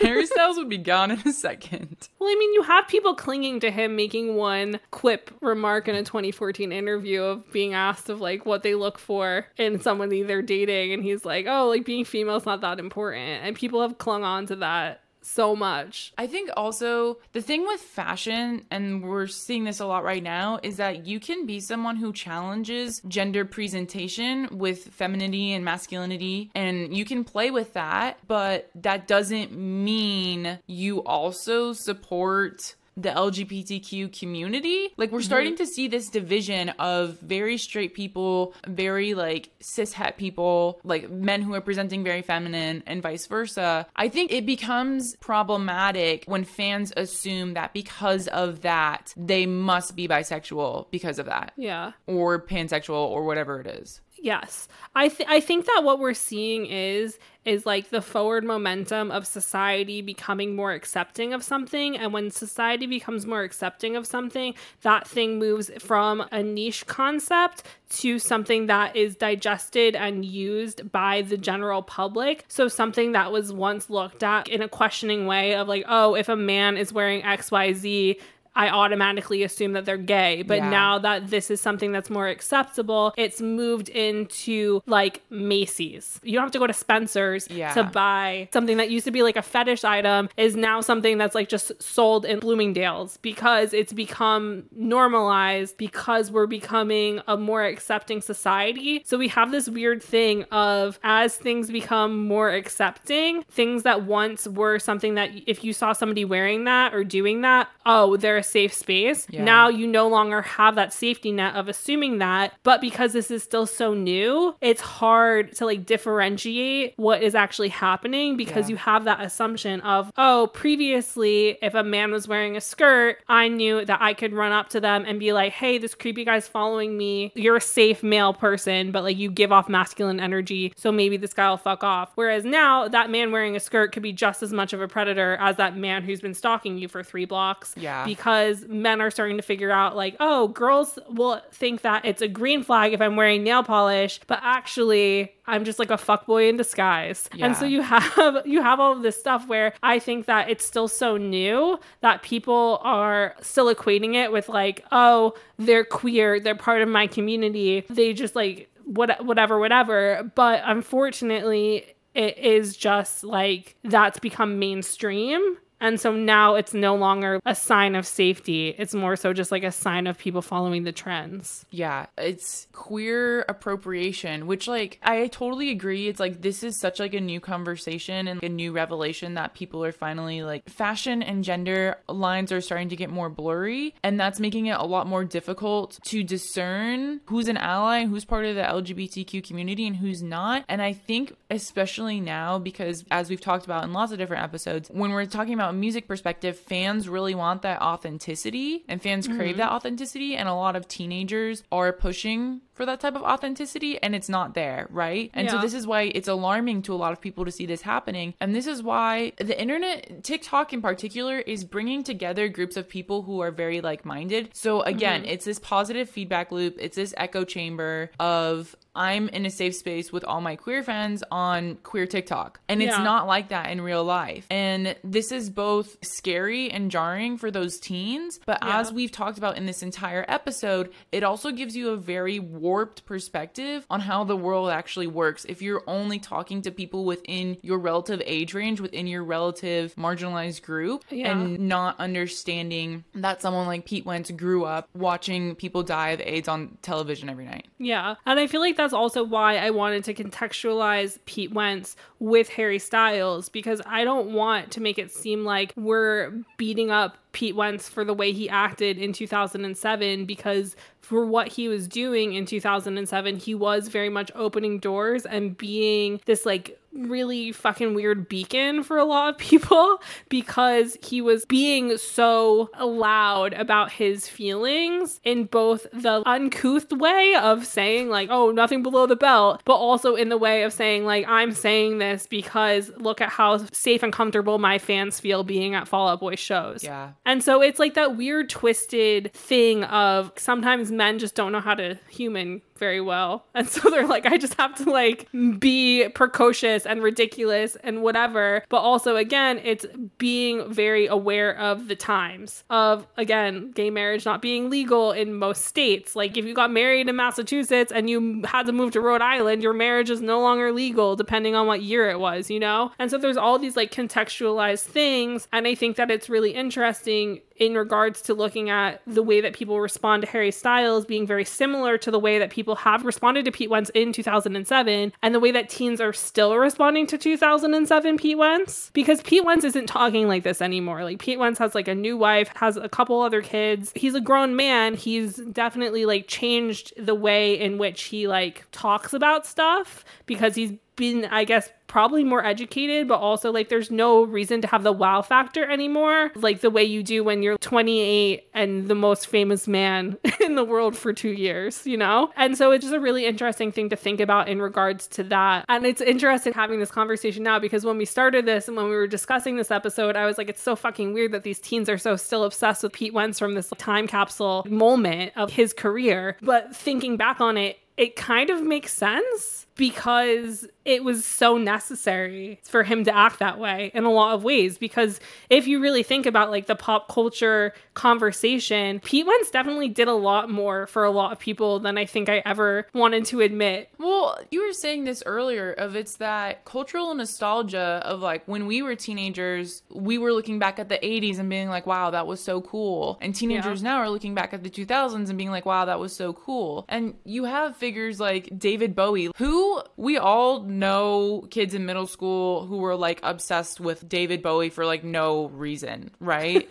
Harry Styles would be gone in a second. Well, I mean, you have people clinging to him making one quip remark in a twenty fourteen interview of being asked of like what they look for in somebody they're dating. And he's like, oh, like being female is not that important. And people have clung on to that so much. I think also the thing with fashion, and we're seeing this a lot right now, is that you can be someone who challenges gender presentation with femininity and masculinity, and you can play with that, but that doesn't mean you also support the L G B T Q community. Like, we're starting mm-hmm. to see this division of very straight people, very like cis het people, like men who are presenting very feminine, and vice versa. I think it becomes problematic when fans assume that because of that, they must be bisexual because of that. Yeah. Or pansexual or whatever it is. Yes. I th- I think that what we're seeing is is like the forward momentum of society becoming more accepting of something. And when society becomes more accepting of something, that thing moves from a niche concept to something that is digested and used by the general public. So something that was once looked at in a questioning way of like, oh, if a man is wearing X Y Z, I automatically assume that they're gay. But yeah. now that this is something that's more acceptable, it's moved into like Macy's. You don't have to go to Spencer's yeah. to buy something that used to be like a fetish item is now something that's like just sold in Bloomingdale's because it's become normalized because we're becoming a more accepting society. So we have this weird thing of as things become more accepting, things that once were something that if you saw somebody wearing that or doing that, oh, they're safe space. Yeah. Now you no longer have that safety net of assuming that, but because this is still so new, it's hard to like differentiate what is actually happening because yeah. you have that assumption of, oh, previously if a man was wearing a skirt, I knew that I could run up to them and be like, hey, this creepy guy's following me. You're a safe male person, but like you give off masculine energy, so maybe this guy will fuck off. Whereas now that man wearing a skirt could be just as much of a predator as that man who's been stalking you for three blocks. Yeah. Because Because men are starting to figure out like, oh, girls will think that it's a green flag if I'm wearing nail polish, but actually I'm just like a fuckboy in disguise. Yeah. And so you have you have all of this stuff where I think that it's still so new that people are still equating it with like, oh, they're queer, they're part of my community, they just like what whatever, whatever. But unfortunately, it is just like that's become mainstream. And so now it's no longer a sign of safety. It's more so just like a sign of people following the trends. Yeah, it's queer appropriation, which like I totally agree. It's like this is such like a new conversation and like, a new revelation that people are finally like fashion and gender lines are starting to get more blurry. And that's making it a lot more difficult to discern who's an ally, who's part of the L G B T Q community and who's not. And I think especially now, because as we've talked about in lots of different episodes, when we're talking about music perspective, fans really want that authenticity and fans crave mm-hmm. that authenticity, and a lot of teenagers are pushing for that type of authenticity and it's not there, right? And yeah. so this is why it's alarming to a lot of people to see this happening, and this is why the internet, TikTok in particular, is bringing together groups of people who are very like-minded. So again, mm-hmm. it's this positive feedback loop, it's this echo chamber of I'm in a safe space with all my queer friends on queer TikTok. And it's yeah. not like that in real life. And this is both scary and jarring for those teens. But yeah. as we've talked about in this entire episode, it also gives you a very warped perspective on how the world actually works. If you're only talking to people within your relative age range, within your relative marginalized group, yeah. and not understanding that someone like Pete Wentz grew up watching people die of AIDS on television every night. Yeah. And I feel like that's also why I wanted to contextualize Pete Wentz with Harry Styles, because I don't want to make it seem like we're beating up Pete Wentz for the way he acted in two thousand seven, because for what he was doing in two thousand seven, he was very much opening doors and being this like really fucking weird beacon for a lot of people because he was being so loud about his feelings in both the uncouth way of saying like, oh, nothing below the belt, but also in the way of saying like, I'm saying this because look at how safe and comfortable my fans feel being at Fall Out Boy shows. Yeah. And so it's like that weird twisted thing of sometimes men just don't know how to human very well. And so they're like, I just have to like be precocious and ridiculous and whatever. But also, again, it's being very aware of the times of, again, gay marriage not being legal in most states. Like if you got married in Massachusetts and you had to move to Rhode Island, your marriage is no longer legal depending on what year it was, you know? And so there's all these like contextualized things. And I think that it's really interesting in regards to looking at the way that people respond to Harry Styles being very similar to the way that people have responded to Pete Wentz in two thousand seven, and the way that teens are still responding to two thousand seven Pete Wentz, because Pete Wentz isn't talking like this anymore. Like Pete Wentz has like a new wife, has a couple other kids. He's a grown man. He's definitely like changed the way in which he like talks about stuff because he's been, I guess, probably more educated, but also like there's no reason to have the wow factor anymore, like the way you do when you're twenty-eight and the most famous man in the world for two years, you know? And so it's just a really interesting thing to think about in regards to that. And it's interesting having this conversation now, because when we started this and when we were discussing this episode, I was like, it's so fucking weird that these teens are so still obsessed with Pete Wentz from this time capsule moment of his career. But thinking back on it, it kind of makes sense because it was so necessary for him to act that way in a lot of ways. Because if you really think about like the pop culture conversation, Pete Wentz definitely did a lot more for a lot of people than I think I ever wanted to admit. Well, you were saying this earlier of it's that cultural nostalgia of like when we were teenagers, we were looking back at the eighties and being like, wow, that was so cool. And teenagers yeah. now are looking back at the two thousands and being like, wow, that was so cool. And you have figures like David Bowie, who we all know kids in middle school who were like obsessed with David Bowie for like no reason, right?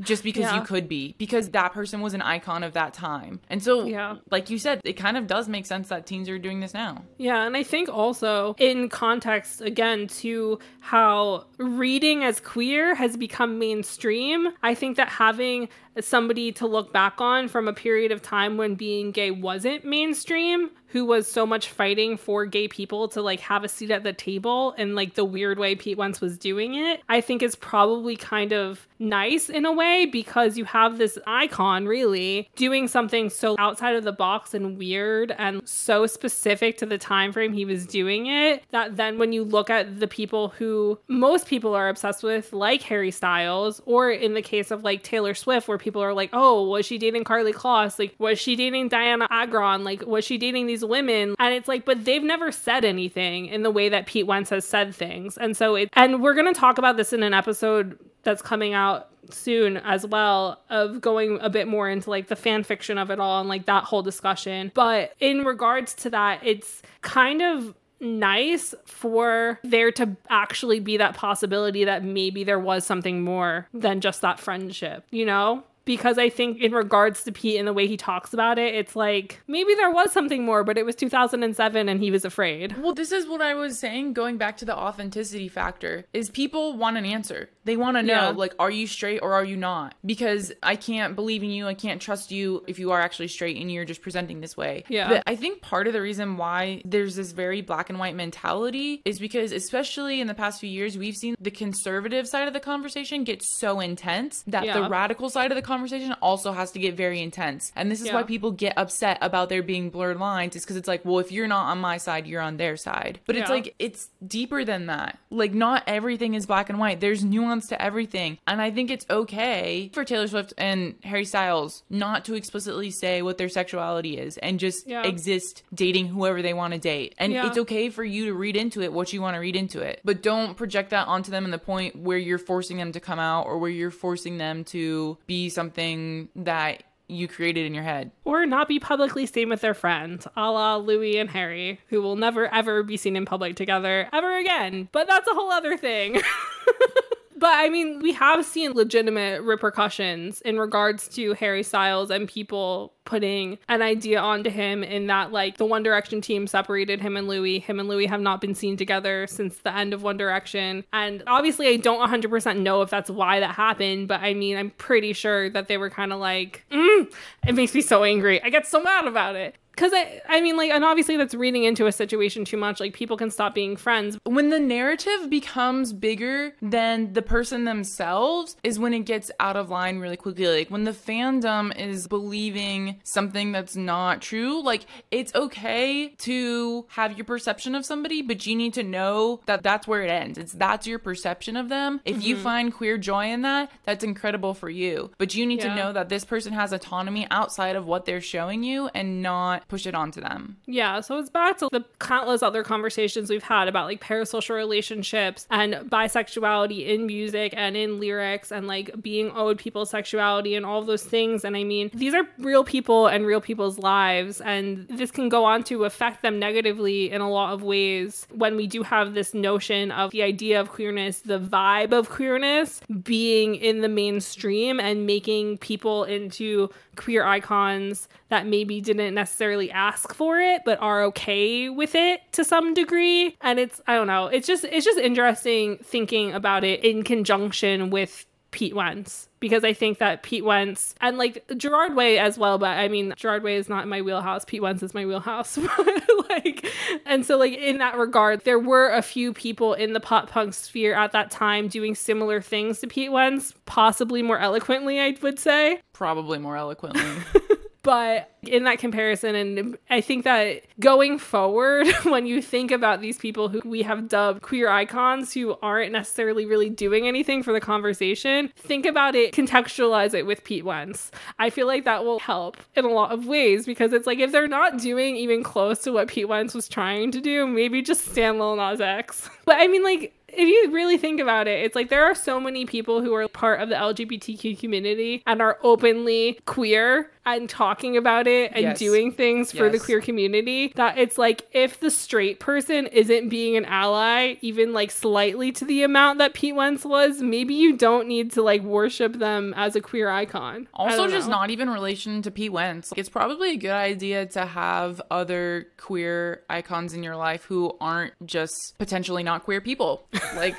Just because yeah. you could be, because that person was an icon of that time. And so, yeah. like you said, it kind of does make sense that teens are doing this now. Yeah, and I think also in context, again, to how reading as queer has become mainstream, I think that having somebody to look back on from a period of time when being gay wasn't mainstream, who was so much fighting for gay people to like have a seat at the table and like the weird way Pete Wentz was doing it, I think is probably kind of nice in a way, because you have this icon really doing something so outside of the box and weird and so specific to the time frame he was doing it, that then when you look at the people who most people are obsessed with, like Harry Styles, or in the case of like Taylor Swift, where people are like, oh, was she dating Karlie Kloss? Like, was she dating Diana Agron? Like, was she dating these women? And it's like, but they've never said anything in the way that Pete Wentz has said things. And so it, and we're going to talk about this in an episode that's coming out soon as well, of going a bit more into like the fan fiction of it all and like that whole discussion. But in regards to that, it's kind of nice for there to actually be that possibility that maybe there was something more than just that friendship, you know? Because I think in regards to Pete and the way he talks about it, it's like, maybe there was something more, but it was two thousand seven and he was afraid. Well, this is what I was saying, going back to the authenticity factor, is people want an answer. They want to know, yeah. like, are you straight or are you not? Because I can't believe in you. I can't trust you if you are actually straight and you're just presenting this way. Yeah. But I think part of the reason why there's this very black and white mentality is because, especially in the past few years, we've seen the conservative side of the conversation get so intense that yeah. the radical side of the conversation conversation also has to get very intense. And this is yeah. why people get upset about there being blurred lines, is because it's like, well, if you're not on my side, you're on their side. But yeah. it's like, it's deeper than that. Like, not everything is black and white. There's nuance to everything. And I think it's okay for Taylor Swift and Harry Styles not to explicitly say what their sexuality is and just yeah. exist dating whoever they want to date. And yeah. it's okay for you to read into it what you want to read into it. But don't project that onto them in the point where you're forcing them to come out or where you're forcing them to be something something that you created in your head. Or not be publicly seen with their friends, a la Louis and Harry, who will never, ever be seen in public together ever again. But that's a whole other thing. But I mean, we have seen legitimate repercussions in regards to Harry Styles and people putting an idea onto him, in that like the One Direction team separated him and Louis. Him and Louis have not been seen together since the end of One Direction. And obviously I don't one hundred percent know if that's why that happened, but I mean, I'm pretty sure that they were kind of like, mm, it makes me so angry. I get so mad about it. Because, I, I mean, like, and obviously that's reading into a situation too much. Like, people can stop being friends. When the narrative becomes bigger than the person themselves is when it gets out of line really quickly. Like, when the fandom is believing something that's not true, like, it's okay to have your perception of somebody, but you need to know that that's where it ends. It's that's your perception of them. If mm-hmm. you find queer joy in that, that's incredible for you. But you need yeah. to know that this person has autonomy outside of what they're showing you and not push it onto them. Yeah, so it's back to the countless other conversations we've had about like parasocial relationships and bisexuality in music and in lyrics and like being owed people's sexuality and all those things. And I mean, these are real people and real people's lives, and this can go on to affect them negatively in a lot of ways when we do have this notion of the idea of queerness, the vibe of queerness being in the mainstream and making people into queer icons that maybe didn't necessarily necessarily ask for it, but are okay with it to some degree. And it's, I don't know, it's just, it's just interesting thinking about it in conjunction with Pete Wentz, because I think that Pete Wentz and like Gerard Way as well, but I mean Gerard Way is not in my wheelhouse, Pete Wentz is my wheelhouse. Like, and so like in that regard, there were a few people in the pop punk sphere at that time doing similar things to Pete Wentz, possibly more eloquently, I would say. Probably more eloquently. But in that comparison, and I think that going forward, when you think about these people who we have dubbed queer icons who aren't necessarily really doing anything for the conversation, think about it, contextualize it with Pete Wentz. I feel like that will help in a lot of ways, because it's like if they're not doing even close to what Pete Wentz was trying to do, maybe just stand Lil Nas X. But I mean, like, if you really think about it, it's like there are so many people who are part of the L G B T Q community and are openly queer and talking about it and yes. doing things yes. for the queer community, that it's like if the straight person isn't being an ally, even like slightly to the amount that Pete Wentz was, maybe you don't need to like worship them as a queer icon. Also, just not even in relation to Pete Wentz. It's probably a good idea to have other queer icons in your life who aren't just potentially not queer people. Like,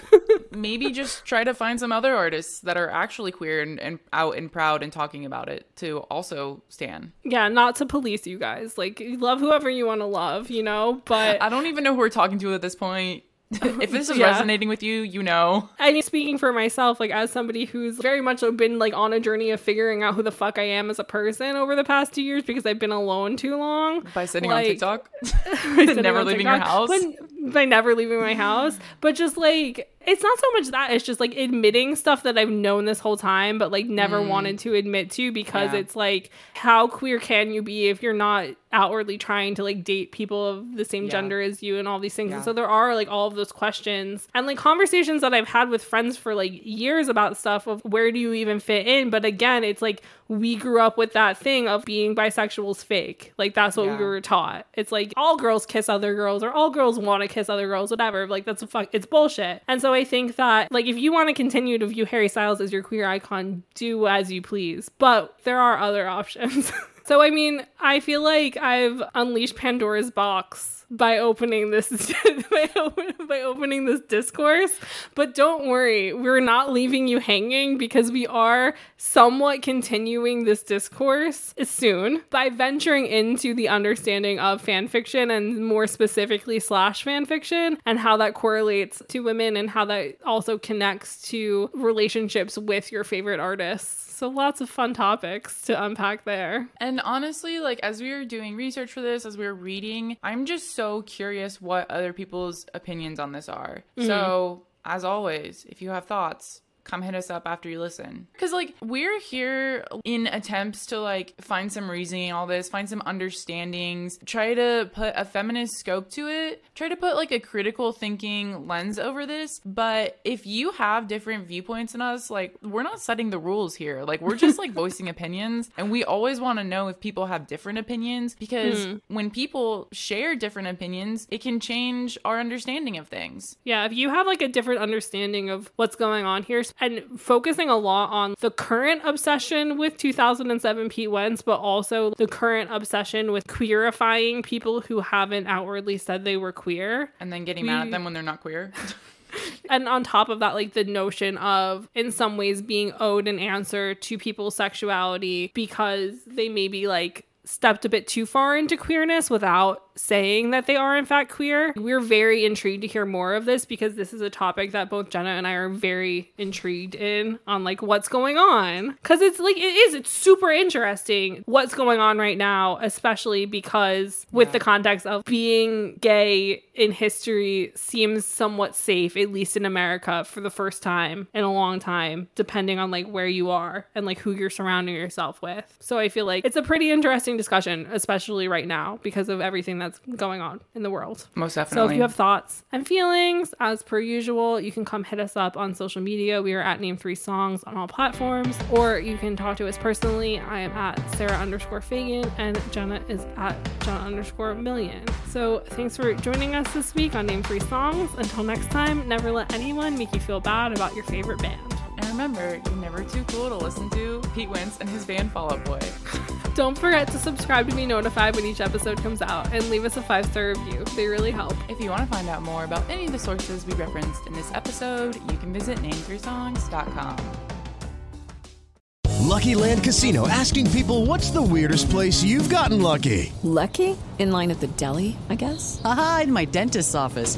maybe just try to find some other artists that are actually queer and, and out and proud and talking about it to also stan. Yeah, not to police you guys. Like, love whoever you want to love, you know? But I don't even know who we're talking to at this point. If this is yeah. resonating with you, you know. I mean, speaking for myself, like as somebody who's very much been like on a journey of figuring out who the fuck I am as a person over the past two years because I've been alone too long. By sitting like, on TikTok? Sitting never on leaving TikTok, your house? But, by never leaving my house. But just like, it's not so much that, it's just like admitting stuff that I've known this whole time, but like never mm. wanted to admit to, because yeah. it's like, how queer can you be if you're not outwardly trying to like date people of the same yeah. gender as you and all these things. Yeah. And so there are like all of those questions and like conversations that I've had with friends for like years about stuff of where do you even fit in? But again, it's like we grew up with that thing of being bisexual's fake. Like that's what yeah. we were taught. It's like all girls kiss other girls or all girls want to kiss other girls, whatever. Like that's a fuck, it's bullshit. And so I think that like if you want to continue to view Harry Styles as your queer icon, do as you please. But there are other options. So, I mean, I feel like I've unleashed Pandora's box by opening this by, open, by opening this discourse. But don't worry, we're not leaving you hanging, because we are somewhat continuing this discourse soon by venturing into the understanding of fan fiction, and more specifically slash fan fiction, and how that correlates to women and how that also connects to relationships with your favorite artists. So lots of fun topics to unpack there. And honestly, like as we were doing research for this, as we were reading, I'm just so curious what other people's opinions on this are. Mm-hmm. So as always, if you have thoughts, come hit us up after you listen. Because like we're here in attempts to like find some reasoning in all this, find some understandings, try to put a feminist scope to it, try to put like a critical thinking lens over this. But if you have different viewpoints than us, like we're not setting the rules here. Like we're just like voicing opinions. And we always want to know if people have different opinions, because mm. when people share different opinions, it can change our understanding of things. Yeah, if you have like a different understanding of what's going on here, and focusing a lot on the current obsession with two thousand seven Pete Wentz, but also the current obsession with queerifying people who haven't outwardly said they were queer. And then getting we- mad at them when they're not queer. And on top of that, like the notion of in some ways being owed an answer to people's sexuality because they maybe like stepped a bit too far into queerness without saying that they are in fact queer. We're very intrigued to hear more of this, because this is a topic that both Jenna and I are very intrigued in, on like what's going on, because it's like it is it's super interesting what's going on right now, especially because with yeah. the context of being gay in history seems somewhat safe, at least in America, for the first time in a long time, depending on like where you are and like who you're surrounding yourself with. So I feel like it's a pretty interesting discussion, especially right now, because of everything that's going on in the world. Most definitely. So if you have thoughts and feelings, as per usual, you can come hit us up on social media. We are at Name Three Songs on all platforms, or you can talk to us personally. I am at Sarah underscore Fagan, and Jenna is at Jenna underscore Millian. So thanks for joining us this week on Name Three Songs. Until next time, never let anyone make you feel bad about your favorite band. And remember, you're never too cool to listen to Pete Wentz and his band Fall Out Boy. Don't forget to subscribe to be notified when each episode comes out and leave us a five-star review. They really help. If you want to find out more about any of the sources we referenced in this episode, you can visit name three songs dot com. Lucky Land Casino, asking people, what's the weirdest place you've gotten lucky? Lucky? In line at the deli, I guess? Aha, in my dentist's office.